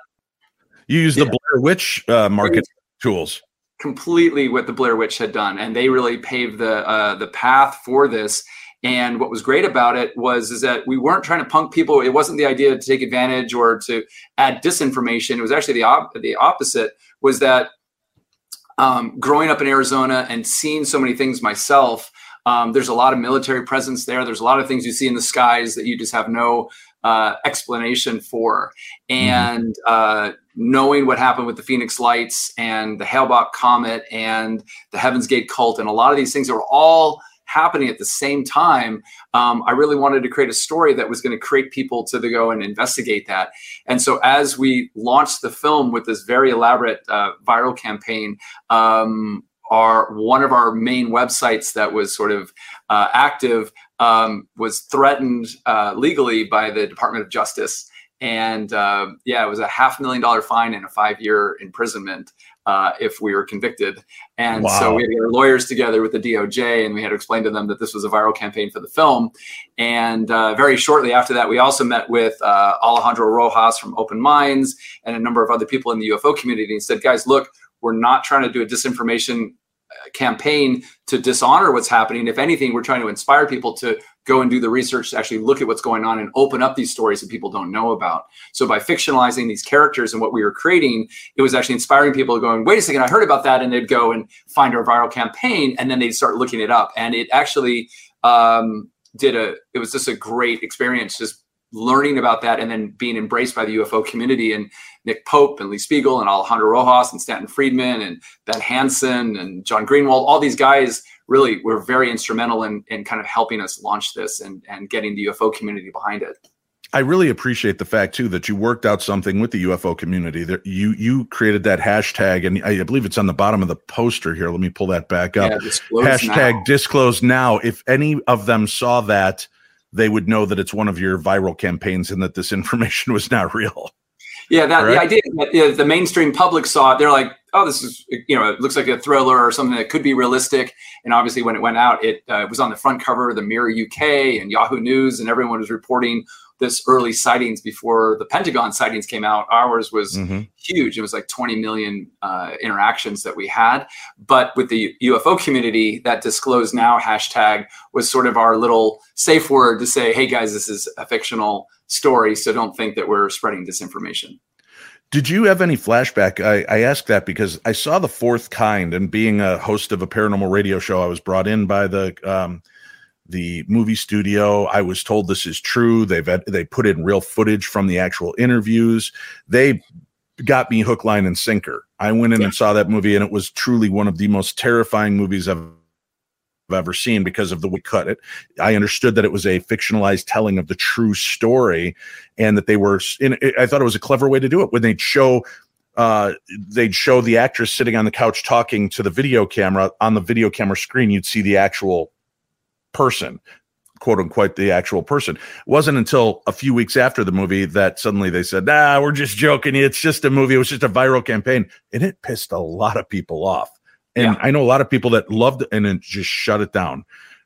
You use the Blair Witch market tools. Completely what the Blair Witch had done. And they really paved the path for this. And what was great about it is that we weren't trying to punk people. It wasn't the idea to take advantage or to add disinformation. It was actually the opposite, was that growing up in Arizona and seeing so many things myself, there's a lot of military presence there. There's a lot of things you see in the skies that you just have no explanation for. And knowing what happened with the Phoenix Lights and the Hale-Bopp comet and the Heaven's Gate cult and a lot of these things that were all happening at the same time, I really wanted to create a story that was going to create people to go and investigate that. And so as we launched the film with this very elaborate viral campaign, one of our main websites that was sort of active was threatened legally by the Department of Justice. And it was a $500,000 fine and a 5-year imprisonment if we were convicted. And so we had to get our lawyers together with the DOJ, and we had to explain to them that this was a viral campaign for the film. And very shortly after that, we also met with Alejandro Rojas from Open Minds and a number of other people in the UFO community and said, guys, look, we're not trying to do a disinformation campaign to dishonor what's happening. If anything, we're trying to inspire people to go and do the research to actually look at what's going on and open up these stories that people don't know about. So by fictionalizing these characters and what we were creating, it was actually inspiring people going, wait a second, I heard about that. And they'd go and find our viral campaign, and then they'd start looking it up. And it actually it was just a great experience, just learning about that and then being embraced by the UFO community, and Nick Pope and Lee Spiegel and Alejandro Rojas and Stanton Friedman and Ben Hansen and John Greenwald, all these guys really were very instrumental in kind of helping us launch this and getting the UFO community behind it. I really appreciate the fact too that you worked out something with the UFO community. That you created that hashtag, and I believe it's on the bottom of the poster here. Let me pull that back up. Yeah, #disclose now. If any of them saw that, they would know that it's one of your viral campaigns and that this information was not real. Yeah, that the idea that the mainstream public saw it, they're like, oh, this is, you know, it looks like a thriller or something that could be realistic. And obviously when it went out, it was on the front cover of the Mirror UK and Yahoo News, and everyone was reporting this early sightings before the Pentagon sightings came out. Ours was huge. It was like 20 million interactions that we had. But with the UFO community, that disclose now hashtag was sort of our little safe word to say, hey guys, this is a fictional story, so don't think that we're spreading disinformation. Did you have any flashback? I ask that because I saw The Fourth Kind, and being a host of a paranormal radio show, I was brought in by the movie studio. I was told this is true. They put in real footage from the actual interviews. They got me hook, line, and sinker. I went in and saw that movie, and it was truly one of the most terrifying movies I've ever seen because of the way we cut it. I understood that it was a fictionalized telling of the true story, and that they were I thought it was a clever way to do it when they'd show the actress sitting on the couch talking to the video camera. On the video camera screen, you'd see the actual person, quote unquote, the actual person. It wasn't until a few weeks after the movie that suddenly they said, nah, we're just joking. It's just a movie. It was just a viral campaign. And it pissed a lot of people off. And I know a lot of people that loved it and then just shut it down.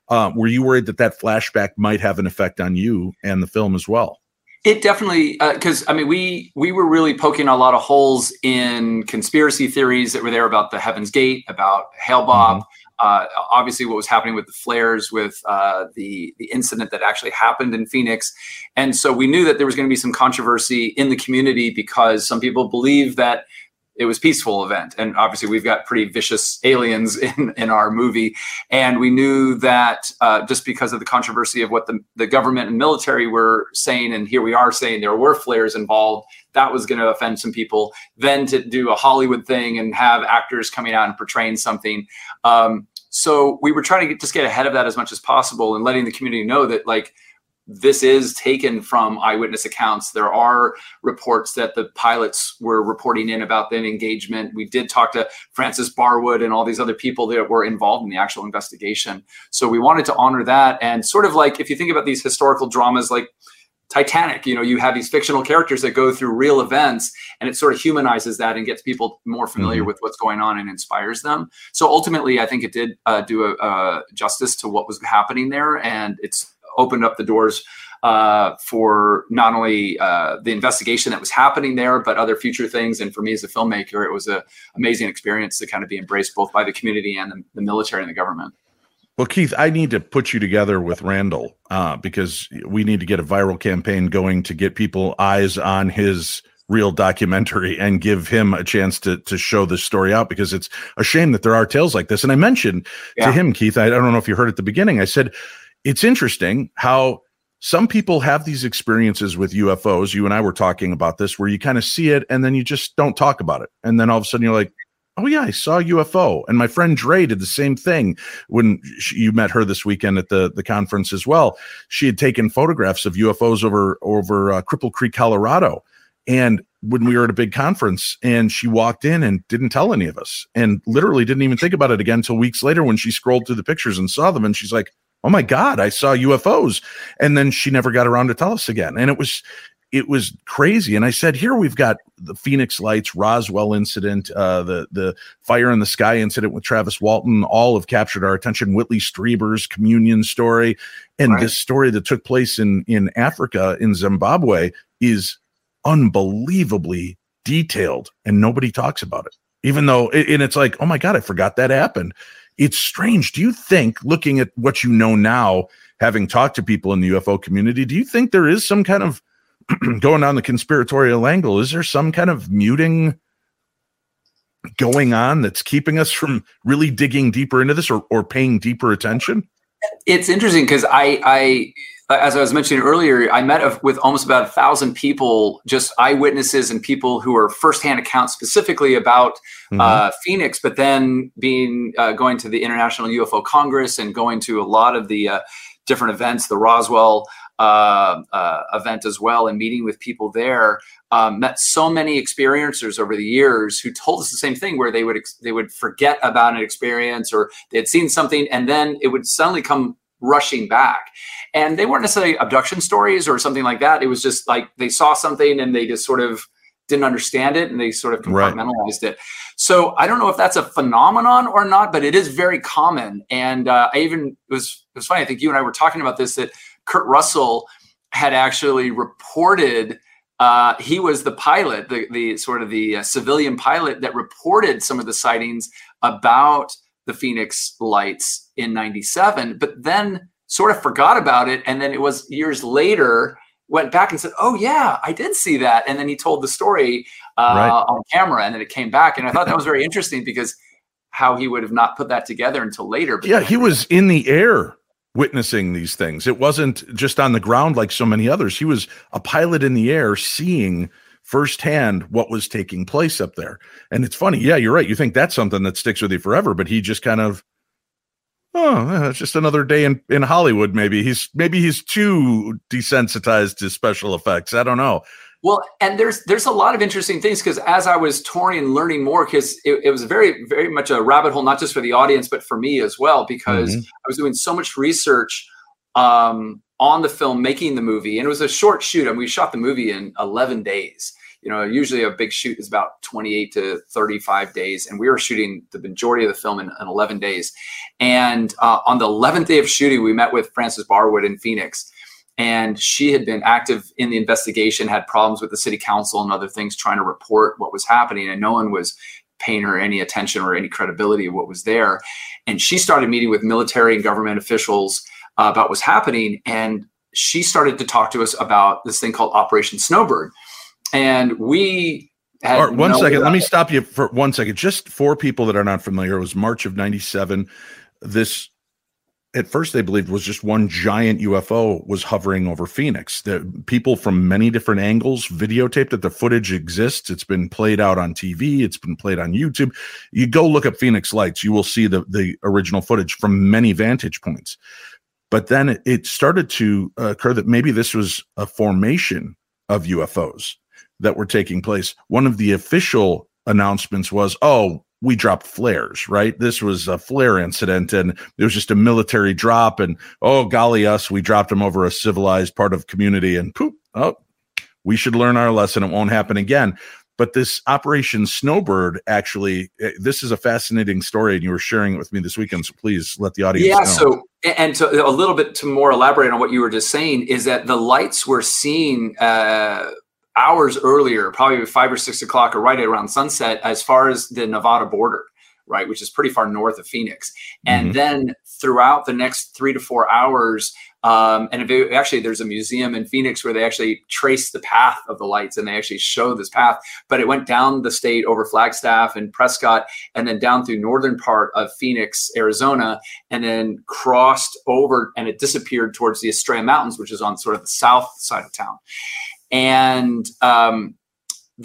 Were you worried that flashback might have an effect on you and the film as well? It definitely, because I mean, we were really poking a lot of holes in conspiracy theories that were there about the Heaven's Gate, about Hale-Bopp. Obviously what was happening with the flares, with the incident that actually happened in Phoenix. And so we knew that there was going to be some controversy in the community because some people believe that it was a peaceful event. And obviously we've got pretty vicious aliens in our movie. And we knew that just because of the controversy of what the government and military were saying, and here we are saying there were flares involved, that was going to offend some people. Then to do a Hollywood thing and have actors coming out and portraying something. So we were trying to just get ahead of that as much as possible, and letting the community know that, like, this is taken from eyewitness accounts. There are reports that the pilots were reporting in about the engagement. We did talk to Francis Barwood and all these other people that were involved in the actual investigation. So we wanted to honor that. And sort of like, if you think about these historical dramas like Titanic, you know, you have these fictional characters that go through real events, and it sort of humanizes that and gets people more familiar with what's going on and inspires them. So ultimately, I think it did do a justice to what was happening there. And it's opened up the doors for not only the investigation that was happening there, but other future things. And for me as a filmmaker, it was an amazing experience to kind of be embraced both by the community and the military and the government. Well, Keith, I need to put you together with Randall because we need to get a viral campaign going to get people eyes on his real documentary and give him a chance to show this story out, because it's a shame that there are tales like this. And I mentioned to him, Keith, I don't know if you heard at the beginning, I said, it's interesting how some people have these experiences with UFOs. You and I were talking about this, where you kind of see it and then you just don't talk about it. And then all of a sudden you're like, oh yeah, I saw a UFO. And my friend Dre did the same thing when you met her this weekend at the conference as well. She had taken photographs of UFOs over Cripple Creek, Colorado. And when we were at a big conference, and she walked in and didn't tell any of us, and literally didn't even think about it again until weeks later when she scrolled through the pictures and saw them. And she's like, oh my God, I saw UFOs. And then she never got around to tell us again. And it was crazy. And I said, here we've got the Phoenix Lights, Roswell incident, the Fire in the Sky incident with Travis Walton, all have captured our attention. Whitley Strieber's communion story. And this story that took place in Africa, in Zimbabwe, is unbelievably detailed, and nobody talks about it. even though, and it's like, oh my God, I forgot that happened. It's strange. Do you think, looking at what you know now, having talked to people in the UFO community, do you think there is some kind of going on the conspiratorial angle? Is there some kind of muting going on that's keeping us from really digging deeper into this, or paying deeper attention? It's interesting because I, as I was mentioning earlier, I met with almost about 1,000 people, just eyewitnesses and people who are firsthand accounts specifically about Phoenix, but then being going to the International UFO Congress and going to a lot of the different events, the Roswell event as well, and meeting with people there. Met so many experiencers over the years who told us the same thing, where they would forget about an experience, or they had seen something and then it would suddenly come rushing back. And they weren't necessarily abduction stories or something like that. It was just like they saw something and they just sort of didn't understand it and they sort of compartmentalized it. So I don't know if that's a phenomenon or not, but it is very common. And it was funny. I think you and I were talking about this, that Kurt Russell had actually reported, he was the pilot, the civilian pilot that reported some of the sightings about the Phoenix Lights in 97, but then sort of forgot about it. And then it was years later, went back and said, oh yeah, I did see that. And then he told the story on camera, and then it came back. And I thought that was very interesting, because how he would have not put that together until later. But yeah, he was in the air witnessing these things. It wasn't just on the ground like so many others. He was a pilot in the air seeing firsthand what was taking place up there. And it's funny. Yeah, you're right. You think that's something that sticks with you forever, but he just kind of, it's just another day in Hollywood. Maybe he's too desensitized to special effects. I don't know. Well, and there's a lot of interesting things, because as I was touring and learning more, because it was very, very much a rabbit hole, not just for the audience, but for me as well, because I was doing so much research on the film, making the movie. And it was a short shoot. I mean, we shot the movie in 11 days. You know, usually a big shoot is about 28 to 35 days. And we were shooting the majority of the film in 11 days. And on the 11th day of shooting, we met with Francis Barwood in Phoenix. And she had been active in the investigation, had problems with the city council and other things, trying to report what was happening. And no one was paying her any attention or any credibility of what was there. And she started meeting with military and government officials about what was happening. And she started to talk to us about this thing called Operation Snowbird. And we had... All right, one second. Let me stop you for one second. Just for people that are not familiar, it was March of 97. This... at first they believed was just one giant UFO was hovering over Phoenix. The people from many different angles videotaped it. The footage exists. It's been played out on TV. It's been played on YouTube. You go look up Phoenix Lights. You will see the original footage from many vantage points. But then it started to occur that maybe this was a formation of UFOs that were taking place. One of the official announcements was, we dropped flares, right? This was a flare incident, and it was just a military drop. And we dropped them over a civilized part of community, and poof, we should learn our lesson. It won't happen again. But this Operation Snowbird, actually, this is a fascinating story, and you were sharing it with me this weekend. So please let the audience know. So, a little bit to more elaborate on what you were just saying, is that the lights were seen hours earlier, probably 5 or 6 o'clock, or right around sunset, as far as the Nevada border, right, which is pretty far north of Phoenix. And then throughout the next 3 to 4 hours, there's a museum in Phoenix where they actually trace the path of the lights, and they actually show this path, but it went down the state over Flagstaff and Prescott, and then down through northern part of Phoenix, Arizona, and then crossed over, and it disappeared towards the Estrella Mountains, which is on sort of the south side of town. And the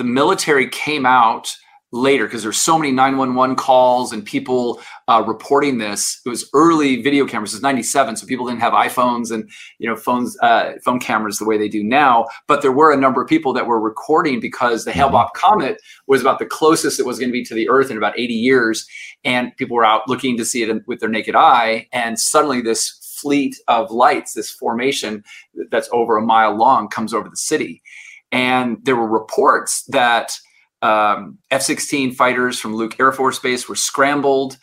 military came out later, because there's so many 911 calls and people reporting this. It was early video cameras. It was 97, so people didn't have iPhones and phone cameras the way they do now. But there were a number of people that were recording, because the Hale-Bopp comet was about the closest it was going to be to the Earth in about 80 years, and people were out looking to see it with their naked eye. And suddenly this fleet of lights, this formation that's over a mile long, comes over the city. And there were reports that F-16 fighters from Luke Air Force Base were scrambled.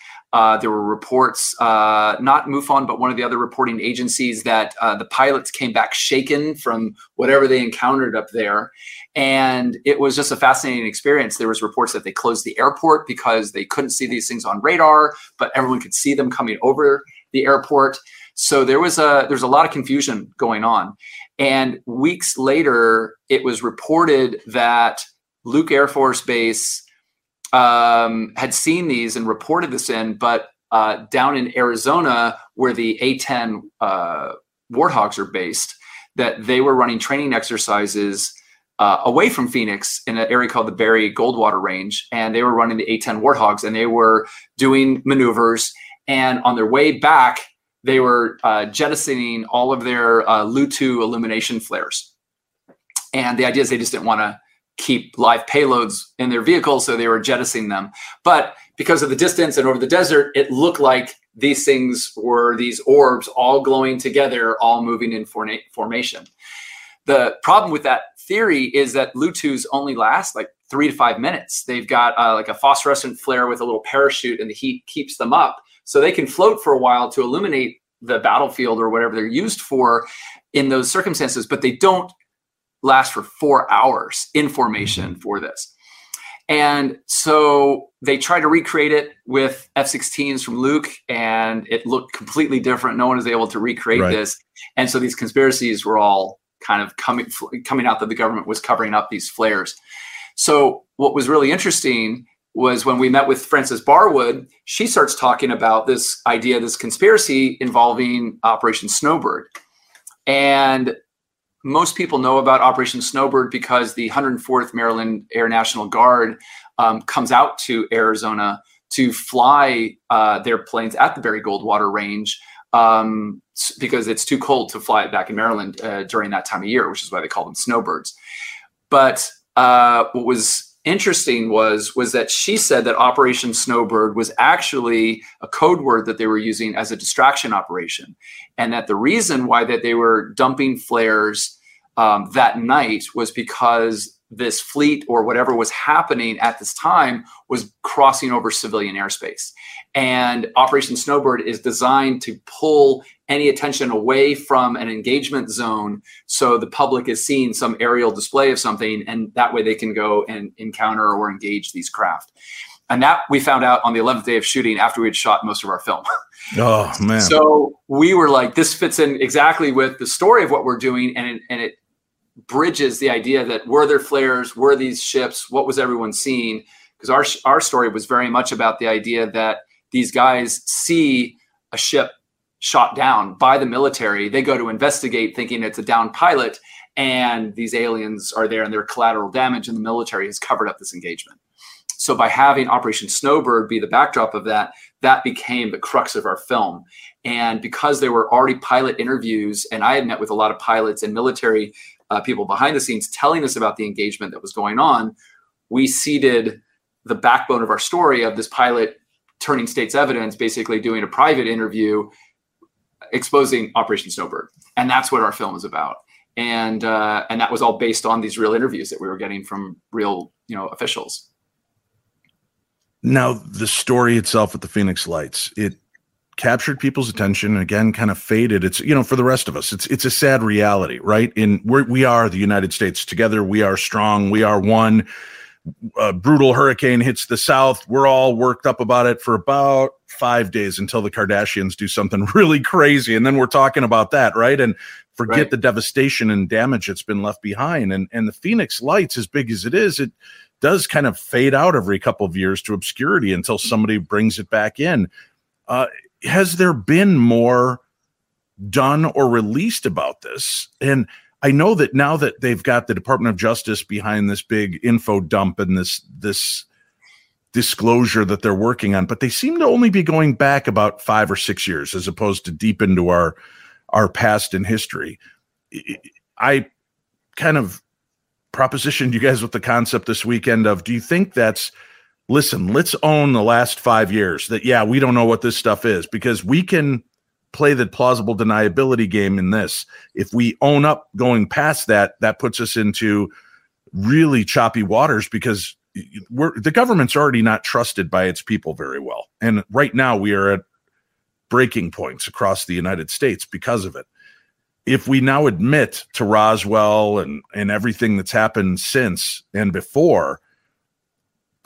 There were reports, not MUFON, but one of the other reporting agencies, that the pilots came back shaken from whatever they encountered up there. And it was just a fascinating experience. There was reports that they closed the airport because they couldn't see these things on radar, but everyone could see them coming over the airport. So there's a lot of confusion going on. And weeks later, it was reported that Luke Air Force Base had seen these and reported this in, but down in Arizona, where the A-10 Warthogs are based, that they were running training exercises away from Phoenix in an area called the Barry Goldwater Range, and they were running the A-10 Warthogs, and they were doing maneuvers. And on their way back, they were jettisoning all of their Lu-2 illumination flares. And the idea is they just didn't want to keep live payloads in their vehicles, so they were jettisoning them. But because of the distance and over the desert, it looked like these things were these orbs all glowing together, all moving in formation. The problem with that theory is that Lu-2s only last like 3 to 5 minutes. They've got like a phosphorescent flare with a little parachute, and the heat keeps them up. So they can float for a while to illuminate the battlefield or whatever they're used for in those circumstances, but they don't last for 4 hours in formation for this. And so they tried to recreate it with F-16s from Luke, and it looked completely different. No one was able to recreate this. And so these conspiracies were all kind of coming out that the government was covering up these flares. So what was really interesting was when we met with Francis Barwood, she starts talking about this idea, this conspiracy involving Operation Snowbird. And most people know about Operation Snowbird because the 104th Maryland Air National Guard comes out to Arizona to fly their planes at the Barry Goldwater Range because it's too cold to fly it back in Maryland during that time of year, which is why they call them snowbirds. But what was interesting was that she said that Operation Snowbird was actually a code word that they were using as a distraction operation, and that the reason why that they were dumping flares that night was because this fleet or whatever was happening at this time was crossing over civilian airspace. And Operation Snowbird is designed to pull any attention away from an engagement zone, so the public is seeing some aerial display of something, and that way they can go and encounter or engage these craft. And that we found out on the 11th day of shooting after we had shot most of our film. Oh, man. So we were like, this fits in exactly with the story of what we're doing, and it bridges the idea that were there flares, were these ships, what was everyone seeing? Because our story was very much about the idea that these guys see a ship shot down by the military. They go to investigate thinking it's a downed pilot, and these aliens are there and they're collateral damage, and the military has covered up this engagement. So by having Operation Snowbird be the backdrop of that, that became the crux of our film. And because there were already pilot interviews, and I had met with a lot of pilots and military people behind the scenes telling us about the engagement that was going on, we seeded the backbone of our story of this pilot turning state's evidence, basically doing a private interview, exposing Operation Snowbird. And that's what our film is about. And that was all based on these real interviews that we were getting from real, officials. Now, the story itself with the Phoenix Lights, it captured people's attention and again kind of faded. It's, for the rest of us, it's a sad reality, right? We are the United States together. We are strong. We are one. A brutal hurricane hits the South. We're all worked up about it for about 5 days until the Kardashians do something really crazy. And then we're talking about that, right? And forget the devastation and damage that's been left behind. And the Phoenix Lights, as big as it is, it does kind of fade out every couple of years to obscurity until somebody brings it back in. Has there been more done or released about this? And I know that now that they've got the Department of Justice behind this big info dump and this disclosure that they're working on, but they seem to only be going back about 5 or 6 years as opposed to deep into our past and history. I kind of propositioned you guys with the concept this weekend of, do you think that's, listen, let's own the last 5 years that, yeah, we don't know what this stuff is, because we can play the plausible deniability game in this. If we own up going past that, that puts us into really choppy waters, because the government's already not trusted by its people very well. And right now we are at breaking points across the United States because of it. If we now admit to Roswell and everything that's happened since and before,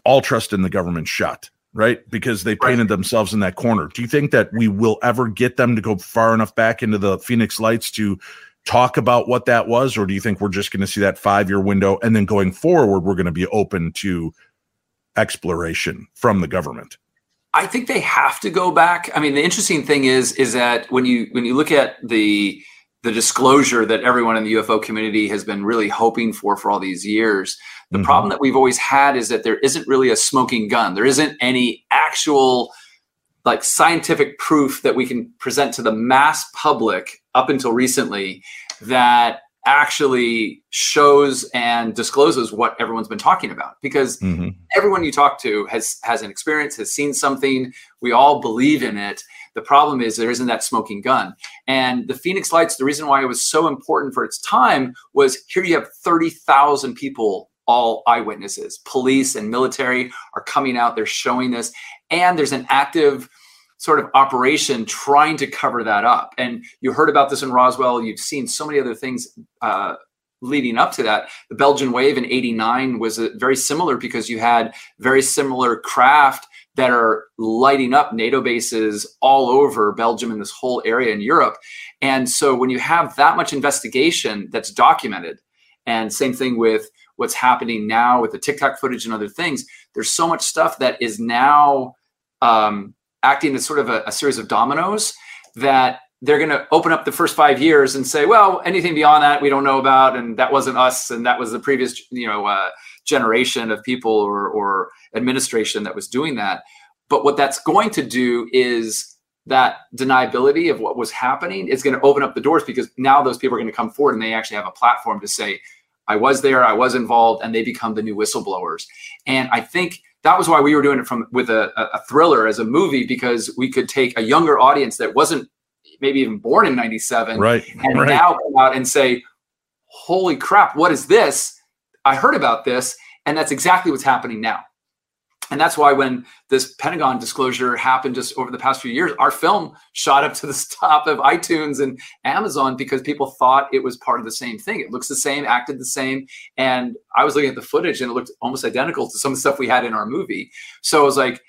all trust in the government shut, right? Because they painted themselves in that corner. Do you think that we will ever get them to go far enough back into the Phoenix Lights to talk about what that was? Or do you think we're just going to see that 5-year window? And then going forward, we're going to be open to exploration from the government. I think they have to go back. I mean, the interesting thing is that when you look at the disclosure that everyone in the UFO community has been really hoping for all these years, the mm-hmm. problem that we've always had is that there isn't really a smoking gun. There isn't any actual like scientific proof that we can present to the mass public up until recently that actually shows and discloses what everyone's been talking about, because mm-hmm. everyone you talk to has an experience, has seen something. We all believe in it. The problem is there isn't that smoking gun. And the Phoenix Lights, the reason why it was so important for its time was here you have 30,000 people, all eyewitnesses. Police and military are coming out. They're showing this. And there's an active sort of operation trying to cover that up. And you heard about this in Roswell. You've seen so many other things leading up to that. The Belgian wave in 1989 was very similar because you had very similar craft that are lighting up NATO bases all over Belgium and this whole area in Europe. And so when you have that much investigation that's documented, and same thing with what's happening now with the TikTok footage and other things, there's so much stuff that is now acting as sort of a series of dominoes that they're going to open up the first 5 years and say, well, anything beyond that we don't know about, and that wasn't us, and that was the previous, generation of people or administration that was doing that. But what that's going to do is that deniability of what was happening is going to open up the doors, because now those people are going to come forward and they actually have a platform to say, I was there, I was involved, and they become the new whistleblowers. And I think that was why we were doing it with a thriller as a movie, because we could take a younger audience that wasn't maybe even born in 1997, now come out and say, holy crap, what is this? I heard about this, and that's exactly what's happening now. And that's why when this Pentagon disclosure happened just over the past few years, our film shot up to the top of iTunes and Amazon, because people thought it was part of the same thing. It looks the same, acted the same. And I was looking at the footage and it looked almost identical to some of the stuff we had in our movie. So I was like,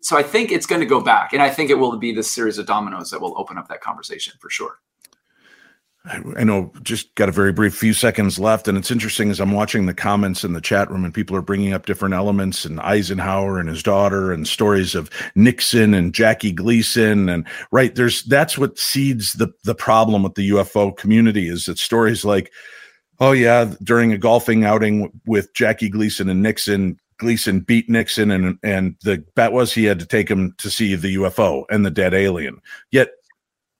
so I think it's going to go back. And I think it will be this series of dominoes that will open up that conversation for sure. I know, just got a very brief few seconds left, and it's interesting as I'm watching the comments in the chat room and people are bringing up different elements, and Eisenhower and his daughter and stories of Nixon and Jackie Gleason, and that's what seeds the problem with the UFO community, is that stories like, oh yeah, during a golfing outing with Jackie Gleason and Nixon, Gleason beat Nixon, and the bet was he had to take him to see the UFO and the dead alien. Yet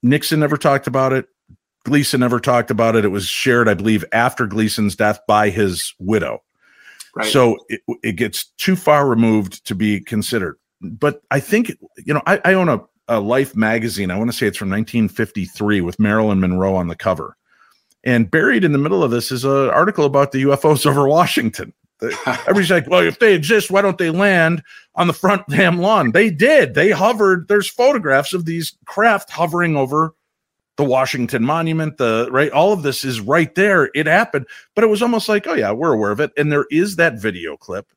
Nixon never talked about it. Gleason never talked about it. It was shared, I believe, after Gleason's death by his widow. Right. So it gets too far removed to be considered. But I think, I own a Life magazine. I want to say it's from 1953 with Marilyn Monroe on the cover. And buried in the middle of this is an article about the UFOs over Washington. Everybody's like, well, if they exist, why don't they land on the front damn lawn? They did. They hovered. There's photographs of these craft hovering over the Washington Monument, all of this is right there. It happened, but it was almost like, oh yeah, we're aware of it. And there is that video clip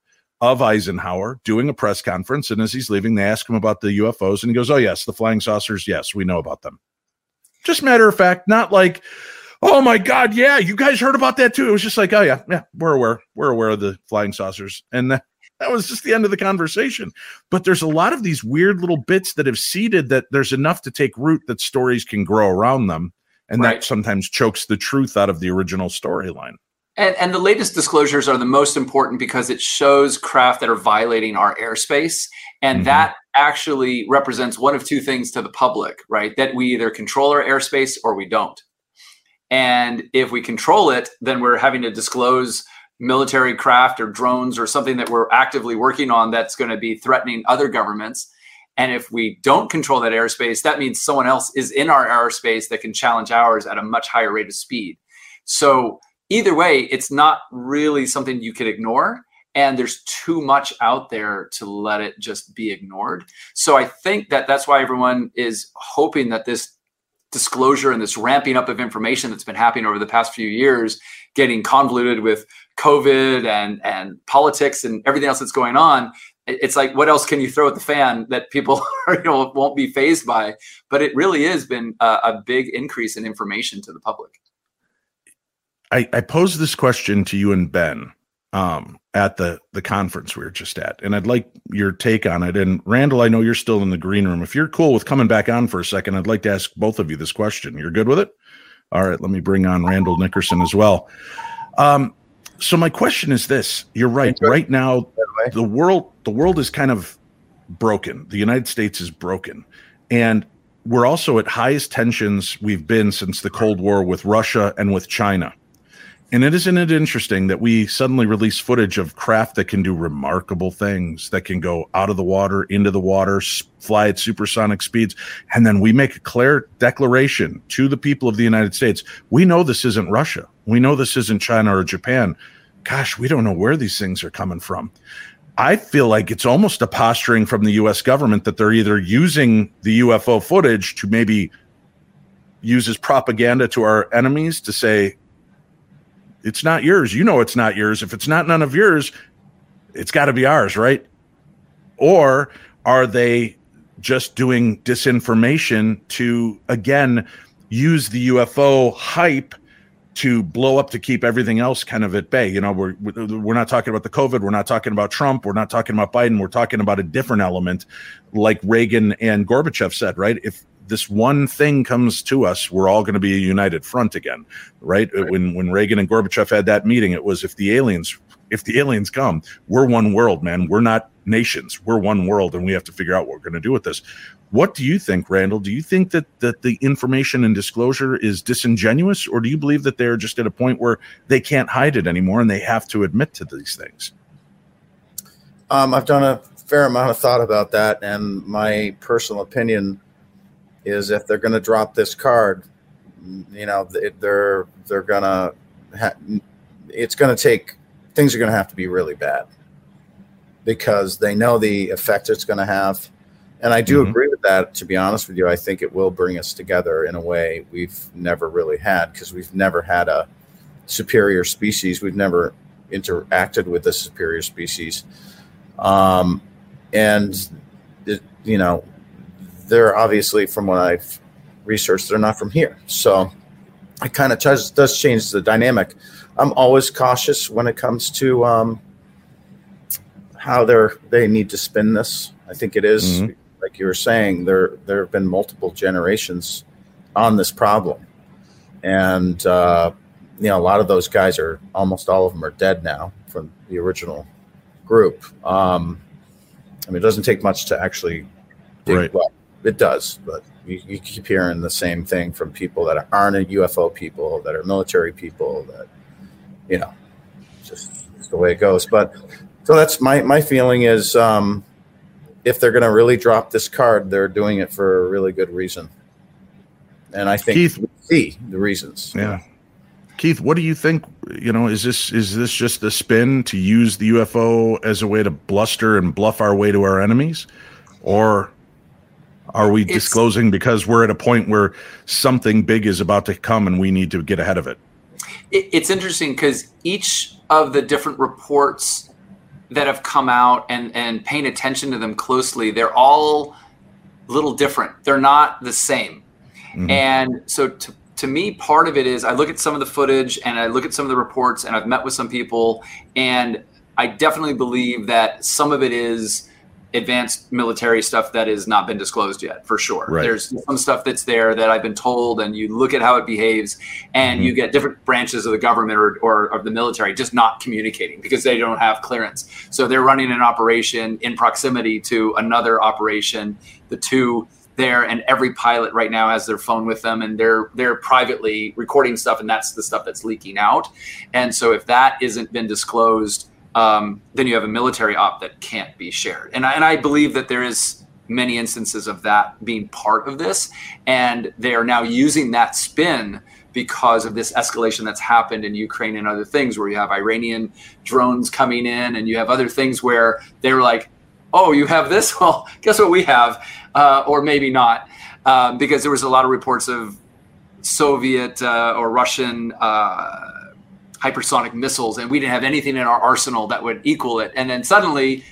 of Eisenhower doing a press conference, and as he's leaving, they ask him about the UFOs, and he goes, oh yes, the flying saucers, yes, we know about them. Just matter of fact, not like, oh my God, yeah, you guys heard about that too. It was just like, oh yeah, we're aware of the flying saucers, and that was just the end of the conversation. But there's a lot of these weird little bits that have seeded that there's enough to take root that stories can grow around them. And that sometimes chokes the truth out of the original storyline. And the latest disclosures are the most important because it shows craft that are violating our airspace. And mm-hmm. that actually represents one of two things to the public, right? That we either control our airspace or we don't. And if we control it, then we're having to disclose military craft or drones or something that we're actively working on that's going to be threatening other governments. And if we don't control that airspace, that means someone else is in our airspace that can challenge ours at a much higher rate of speed. So either way, it's not really something you could ignore. and there's too much out there to let it just be ignored. So I think that that's why everyone is hoping that this disclosure and this ramping up of information that's been happening over the past few years, getting convoluted with COVID and politics and everything else that's going on. It's like, what else can you throw at the fan that people are, won't be fazed by? But it really has been a big increase in information to the public. I posed this question to you and Ben at the conference we were just at, and I'd like your take on it. And Randall, I know you're still in the green room. If you're cool with coming back on for a second, I'd like to ask both of you this question. You're good with it? All right, let me bring on Randall Nickerson as well. So my question is this. You're right. Right now, the world is kind of broken. The United States is broken. And we're also at highest tensions we've been since the Cold War with Russia and with China. And isn't it interesting that we suddenly release footage of craft that can do remarkable things, that can go out of the water, into the water, fly at supersonic speeds, and then we make a clear declaration to the people of the United States. We know this isn't Russia. We know this isn't China or Japan. Gosh, we don't know where these things are coming from. I feel like it's almost a posturing from the U.S. government that they're either using the UFO footage to maybe use as propaganda to our enemies to say, it's not yours. You know it's not yours. If it's not none of yours, it's got to be ours, right? Or are they just doing disinformation to, again, use the UFO hype to blow up to keep everything else kind of at bay? You know, we're not talking about the COVID. We're not talking about Trump. We're not talking about Biden. We're talking about a different element, like Reagan and Gorbachev said, right? If this one thing comes to us, we're all going to be a united front again, right? When Reagan and Gorbachev had that meeting, it was if the aliens come, we're one world, man. We're not nations. We're one world, and we have to figure out what we're going to do with this. What do you think, Randall? Do you think that the information and disclosure is disingenuous, or do you believe that they're just at a point where they can't hide it anymore and they have to admit to these things? I've done a fair amount of thought about that, and my personal opinion is if they're going to drop this card, things are going to have to be really bad because they know the effect it's going to have. And I do agree with that, to be honest with you. I think it will bring us together in a way we've never really had because we've never had a superior species. We've never interacted with a superior species. They're obviously, from what I've researched, they're not from here. So it kind of does change the dynamic. I'm always cautious when it comes to how they need to spin this. I think it is, like you were saying, there have been multiple generations on this problem. And, a lot of those guys almost all of them are dead now from the original group. It doesn't take much to actually dig well. It does, but you keep hearing the same thing from people that aren't UFO people, that are military people, that, just the way it goes. But so that's my feeling is if they're going to really drop this card, they're doing it for a really good reason. And I think Keith, we see the reasons. Yeah. Keith, what do you think, is this just the spin to use the UFO as a way to bluster and bluff our way to our enemies? Or are we disclosing because we're at a point where something big is about to come and we need to get ahead of it? It's interesting because each of the different reports that have come out and paying attention to them closely, they're all a little different. They're not the same. Mm-hmm. And so to me, part of it is I look at some of the footage and I look at some of the reports and I've met with some people, and I definitely believe that some of it is advanced military stuff that has not been disclosed yet, for sure. Right. There's some stuff that's there that I've been told, and you look at how it behaves, and you get different branches of the government or of the military just not communicating because they don't have clearance. So they're running an operation in proximity to another operation, the two there, and every pilot right now has their phone with them, and they're privately recording stuff, and that's the stuff that's leaking out. And so if that isn't been disclosed, then you have a military op that can't be shared. And I believe that there is many instances of that being part of this. And they are now using that spin because of this escalation that's happened in Ukraine and other things, where you have Iranian drones coming in and you have other things where they're like, oh, you have this? Well, guess what we have? Or maybe not, because there was a lot of reports of Soviet or Russian hypersonic missiles, and we didn't have anything in our arsenal that would equal it. And then suddenly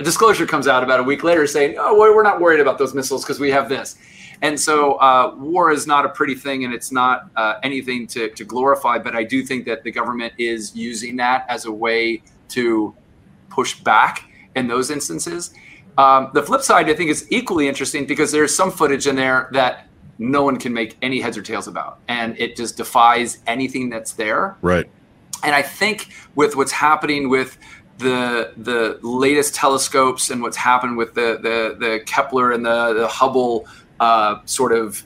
a disclosure comes out about a week later saying, oh, we're not worried about those missiles because we have this. And so war is not a pretty thing, and it's not anything to glorify, but I do think that the government is using that as a way to push back in those instances. The flip side, I think, is equally interesting, because there's some footage in there that no one can make any heads or tails about, and it just defies anything that's there. Right. And I think with what's happening with the latest telescopes and what's happened with the Kepler and the Hubble sort of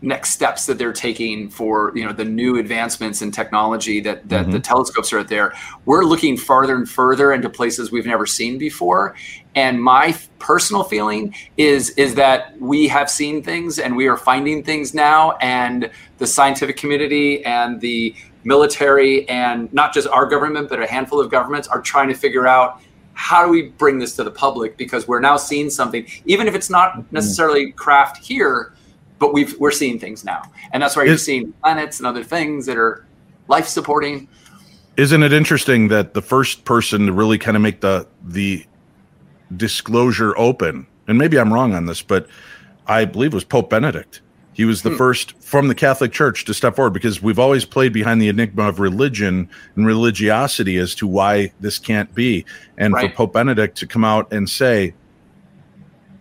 next steps that they're taking for, you know, the new advancements in technology that mm-hmm. the telescopes are out there, we're looking farther and further into places we've never seen before. And my personal feeling is that we have seen things and we are finding things now, and the scientific community and the military, and not just our government, but a handful of governments, are trying to figure out, how do we bring this to the public? Because we're now seeing something, even if it's not necessarily craft here, but we're seeing things now. And that's why you're seeing planets and other things that are life supporting. Isn't it interesting that the first person to really kind of make the disclosure open, and maybe I'm wrong on this, but I believe it was Pope Benedict. He was the first from the Catholic Church to step forward, because we've always played behind the enigma of religion and religiosity as to why this can't be. And right. for Pope Benedict to come out and say,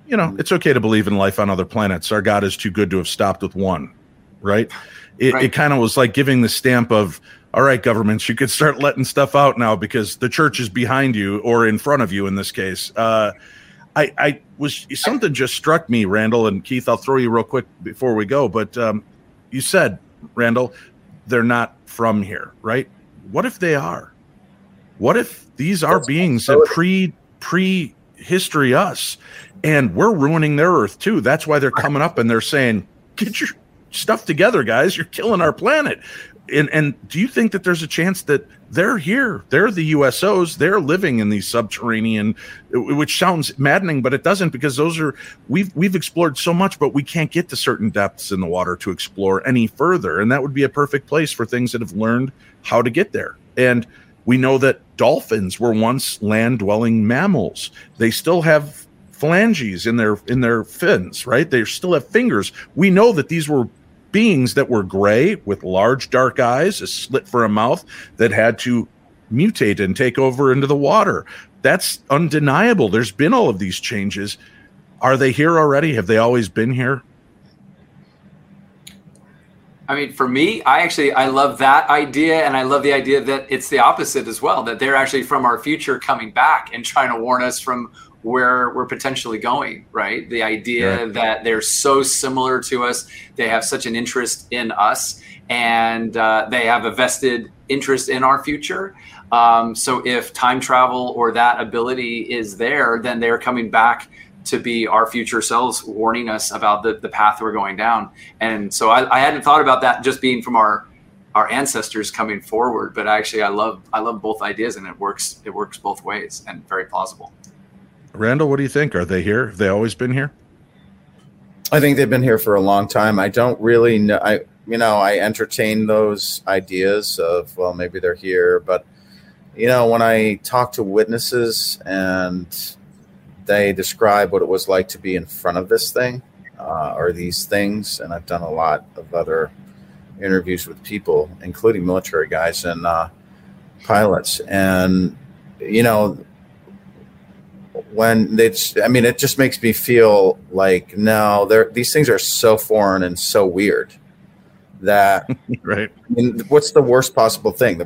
you know, it's okay to believe in life on other planets. Our God is too good to have stopped with one, right? It kind of was like giving the stamp of, all right, governments, you could start letting stuff out now, because the church is behind you, or in front of you in this case. Something just struck me, Randall and Keith. I'll throw you real quick before we go, but you said, Randall, they're not from here, right? What if they are? What if these are beings that pre-history us, and we're ruining their Earth too? That's why they're coming up and they're saying, "Get your stuff together, guys! You're killing our planet." And do you think that there's a chance that they're here? They're the USOs. They're living in these subterranean, which sounds maddening, but it doesn't, because those are we've explored so much, but we can't get to certain depths in the water to explore any further. And that would be a perfect place for things that have learned how to get there. And we know that dolphins were once land-dwelling mammals. They still have phalanges in their fins, right? They still have fingers. We know that these were beings that were gray with large dark eyes, a slit for a mouth, that had to mutate and take over into the water. That's undeniable. There's been all of these changes. Are they here already? Have they always been here? I mean, for me, I love that idea, and I love the idea that it's the opposite as well, that they're actually from our future coming back and trying to warn us from where we're potentially going, right? The idea that they're so similar to us, they have such an interest in us, and they have a vested interest in our future. So if time travel or that ability is there, then they're coming back to be our future selves, warning us about the path we're going down. And so I hadn't thought about that just being from our ancestors coming forward, but actually I love both ideas, and it works both ways, and very plausible. Randall, what do you think? Are they here? Have they always been here? I think they've been here for a long time. I don't really know. I entertain those ideas of, well, maybe they're here. But, you know, when I talk to witnesses and they describe what it was like to be in front of this thing or these things, and I've done a lot of other interviews with people, including military guys and pilots. And, you know, it just makes me feel like, no, these things are so foreign and so weird that right. I mean, what's the worst possible thing? The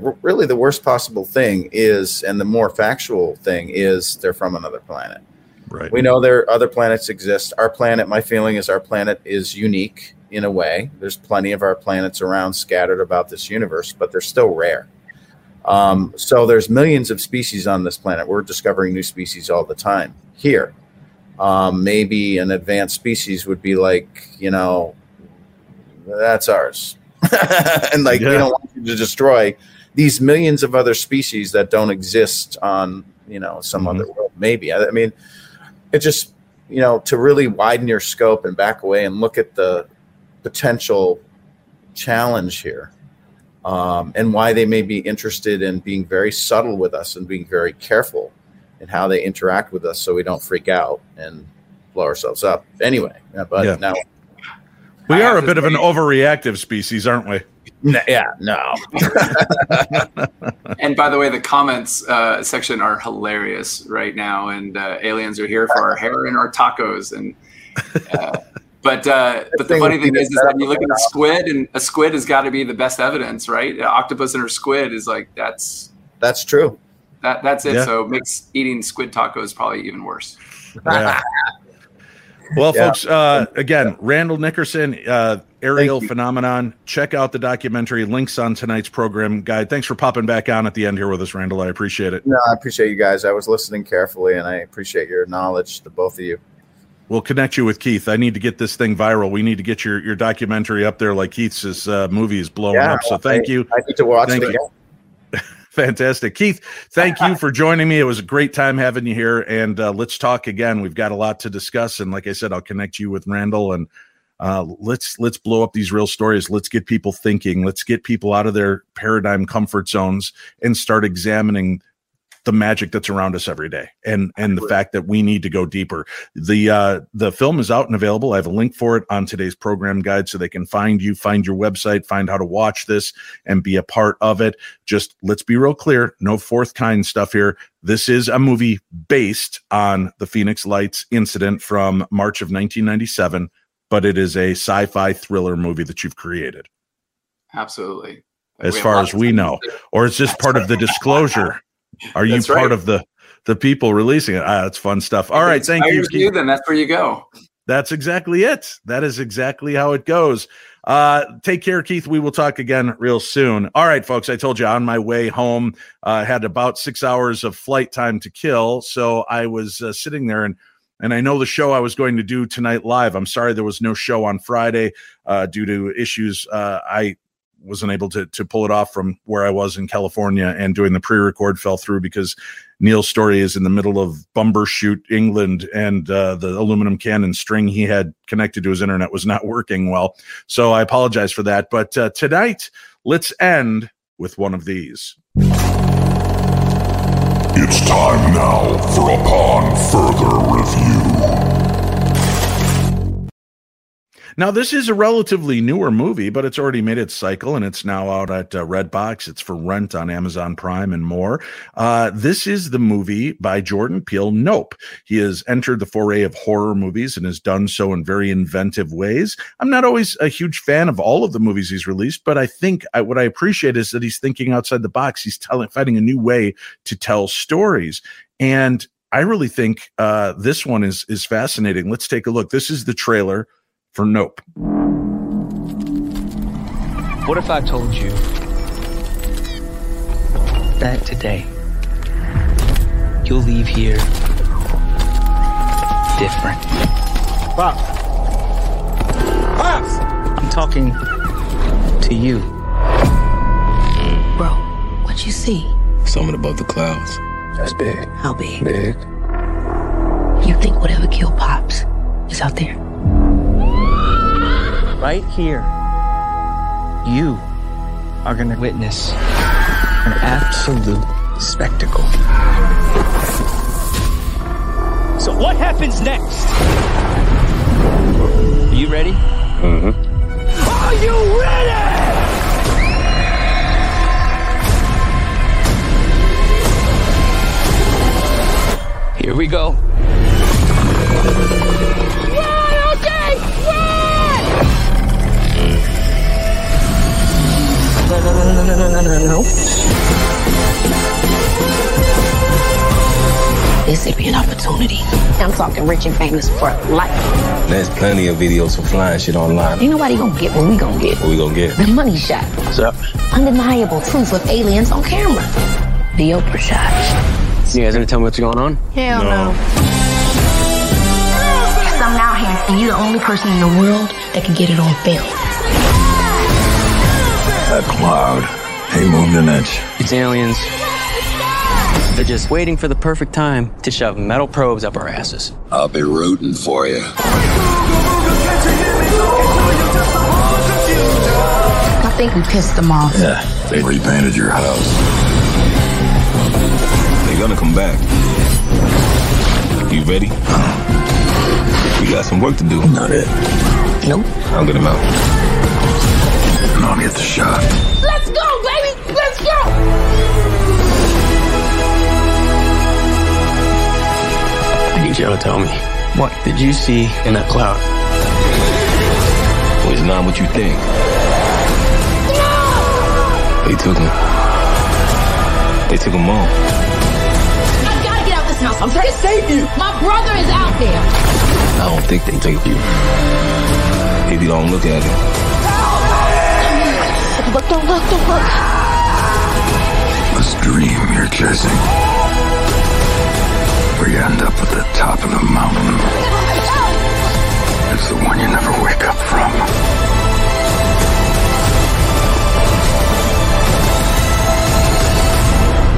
worst possible thing is, and the more factual thing is, they're from another planet. Right. We know other planets exist. Our planet, my feeling is, our planet is unique in a way. There's plenty of our planets around, scattered about this universe, but they're still rare. So there's millions of species on this planet. We're discovering new species all the time here. Maybe an advanced species would be like, you know, that's ours. And like, we don't want you to destroy these millions of other species that don't exist on, you know, some other world. Maybe. I mean, it just, you know, to really widen your scope and back away and look at the potential challenge here, and why they may be interested in being very subtle with us and being very careful in how they interact with us, so we don't freak out and blow ourselves up. Anyway, but now we are a bit of an overreactive species, aren't we? No. And by the way, the comments section are hilarious right now. And aliens are here for our hair and our tacos. And but the funny thing is that you look at a squid, and a squid has got to be the best evidence, right? An octopus and her squid is like, that's true. That's it. Yeah. So it makes eating squid tacos probably even worse. Yeah. Well, folks, again, Randall Nickerson, Ariel Phenomenon. Check out the documentary. Links on tonight's program guide. Thanks for popping back on at the end here with us, Randall. I appreciate it. No, I appreciate you guys. I was listening carefully, and I appreciate your knowledge, the both of you. We'll connect you with Keith. I need to get this thing viral. We need to get your documentary up there like Keith's movie is blowing up. So thank you. I need to watch it again. Fantastic. Keith, thank you for joining me. It was a great time having you here, and let's talk again. We've got a lot to discuss, and like I said, I'll connect you with Randall, and let's blow up these real stories. Let's get people thinking. Let's get people out of their paradigm comfort zones and start examining the magic that's around us every day, and the fact that we need to go deeper. The film is out and available. I have a link for it on today's program guide, so they can find you, find your website, find how to watch this and be a part of it. Just let's be real clear. No fourth kind stuff here. This is a movie based on the Phoenix Lights incident from March of 1997, but it is a sci-fi thriller movie that you've created. Absolutely. As far as we know, or it's just part of the disclosure. Are you part of the people releasing it? That's fun stuff. All right. Thank you. Then that's where you go. That's exactly it. That is exactly how it goes. Take care, Keith. We will talk again real soon. All right, folks. I told you on my way home, I had about 6 hours of flight time to kill. So I was sitting there, and I know the show I was going to do tonight live. I'm sorry there was no show on Friday due to issues. I wasn't able to pull it off from where I was in California, and doing the pre-record fell through because Neil's story is in the middle of Bumbershoot, England, and the aluminum can and string he had connected to his internet was not working well. So I apologize for that. But tonight, let's end with one of these. It's time now for Upon Further Review. Now, this is a relatively newer movie, but it's already made its cycle, and it's now out at Redbox. It's for rent on Amazon Prime and more. This is the movie by Jordan Peele, Nope. He has entered the foray of horror movies and has done so in very inventive ways. I'm not always a huge fan of all of the movies he's released, but I think what I appreciate is that he's thinking outside the box. He's finding a new way to tell stories. And I really think this one is fascinating. Let's take a look. This is the trailer for Nope. What if I told you that today you'll leave here different? Pops. Pops! I'm talking to you. Bro, what you see? Something above the clouds. That's big. How big? Big. You think whatever killed Pops is out there? Right here, you are going to witness an absolute spectacle. So what happens next? Are you ready? Mm-hmm. Are you ready? Here we go. No. This would be an opportunity. I'm talking rich and famous for life. There's plenty of videos for flying shit online. Ain't nobody gonna get what we gonna get. What we gonna get? The money shot. What's up? Undeniable proof of aliens on camera. The Oprah shot. You guys gonna tell me what's going on? Hell no. Something out here, and you're the only person in the world that can get it on film. that cloud. They moved an inch. It's aliens. They're just waiting for the perfect time to shove metal probes up our asses. I'll be rooting for you. I think we pissed them off. Yeah, they repainted your house. They're gonna come back. You ready? We got some work to do. Not it. Nope. I'll get him out. And I'll get the shot. Let's go, baby! Let's go! Joe, tell me, what did you see in that cloud? Well, it's not what you think. No! They took him all. I gotta get out this house. I'm trying to save you. My brother is out there. I don't think they take you. If you don't look at it. Help! Don't look. This dream you're chasing. You end up at the top of the mountain. It's the one you never wake up from.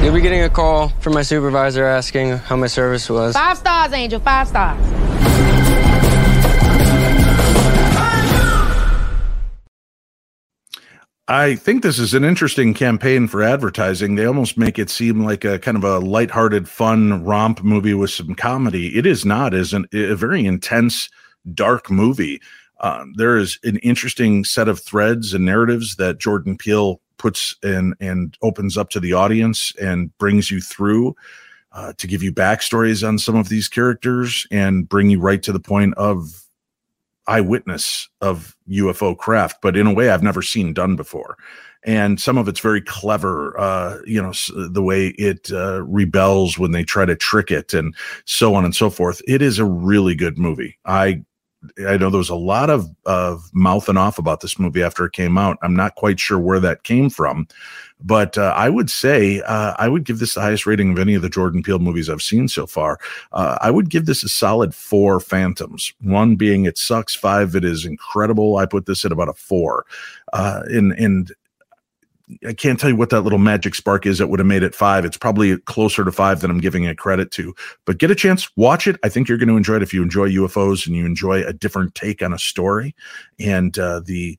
You'll be getting a call from my supervisor asking how my service was. 5 stars, Angel, 5 stars. I think this is an interesting campaign for advertising. They almost make it seem like a kind of a lighthearted, fun romp movie with some comedy. It is not. It is a very intense, dark movie. There is an interesting set of threads and narratives that Jordan Peele puts in and opens up to the audience and brings you through to give you backstories on some of these characters and bring you right to the point of eyewitness of UFO craft, but in a way I've never seen done before. And some of it's very clever, the way it rebels when they try to trick it and so on and so forth. It is a really good movie. I know there was a lot of mouthing off about this movie after it came out. I'm not quite sure where that came from, but I would say I would give this the highest rating of any of the Jordan Peele movies I've seen so far. I would give this a solid 4 phantoms, 1 being it sucks, 5 it is incredible. I put this at about a 4. And I can't tell you what that little magic spark is that would have made it 5. It's probably closer to 5 than I'm giving it credit to, but get a chance, watch it. I think you're going to enjoy it if you enjoy UFOs and you enjoy a different take on a story. And the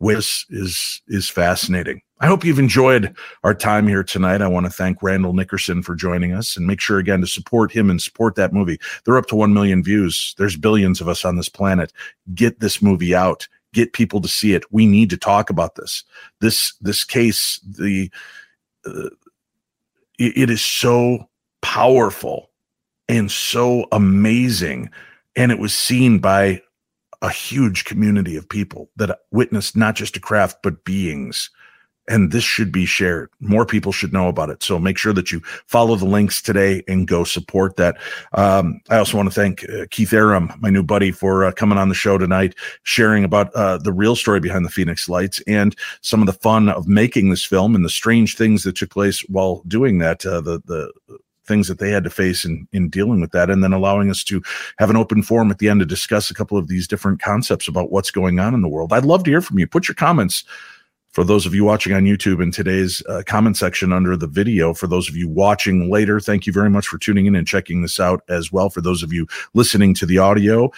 way this is fascinating. I hope you've enjoyed our time here tonight. I want to thank Randall Nickerson for joining us, and make sure again to support him and support that movie. They're up to 1 million views. There's billions of us on this planet. Get this movie out. Get people to see it. We need to talk about this. This case, it is so powerful and so amazing, and it was seen by a huge community of people that witnessed not just a craft but beings. And this should be shared. More people should know about it. So make sure that you follow the links today and go support that. I also want to thank Keith Arem, my new buddy, for coming on the show tonight, sharing about the real story behind the Phoenix Lights and some of the fun of making this film and the strange things that took place while doing that, the things that they had to face in dealing with that, and then allowing us to have an open forum at the end to discuss a couple of these different concepts about what's going on in the world. I'd love to hear from you. Put your comments. For those of you watching on YouTube, in today's comment section under the video. For those of you watching later, thank you very much for tuning in and checking this out as well. For those of you listening to the audio,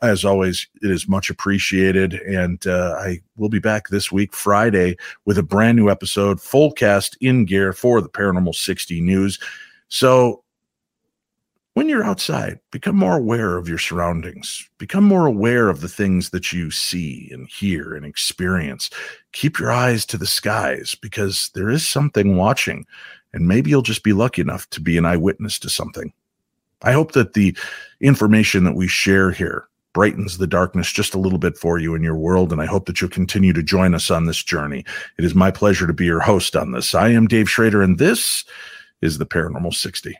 as always, it is much appreciated. And I will be back this week, Friday, with a brand new episode, full cast in gear for the Paranormal 60 News. So when you're outside, become more aware of your surroundings. Become more aware of the things that you see and hear and experience. Keep your eyes to the skies, because there is something watching, and maybe you'll just be lucky enough to be an eyewitness to something. I hope that the information that we share here brightens the darkness just a little bit for you in your world, and I hope that you'll continue to join us on this journey. It is my pleasure to be your host on this. I am Dave Schrader, and this is the Paranormal 60.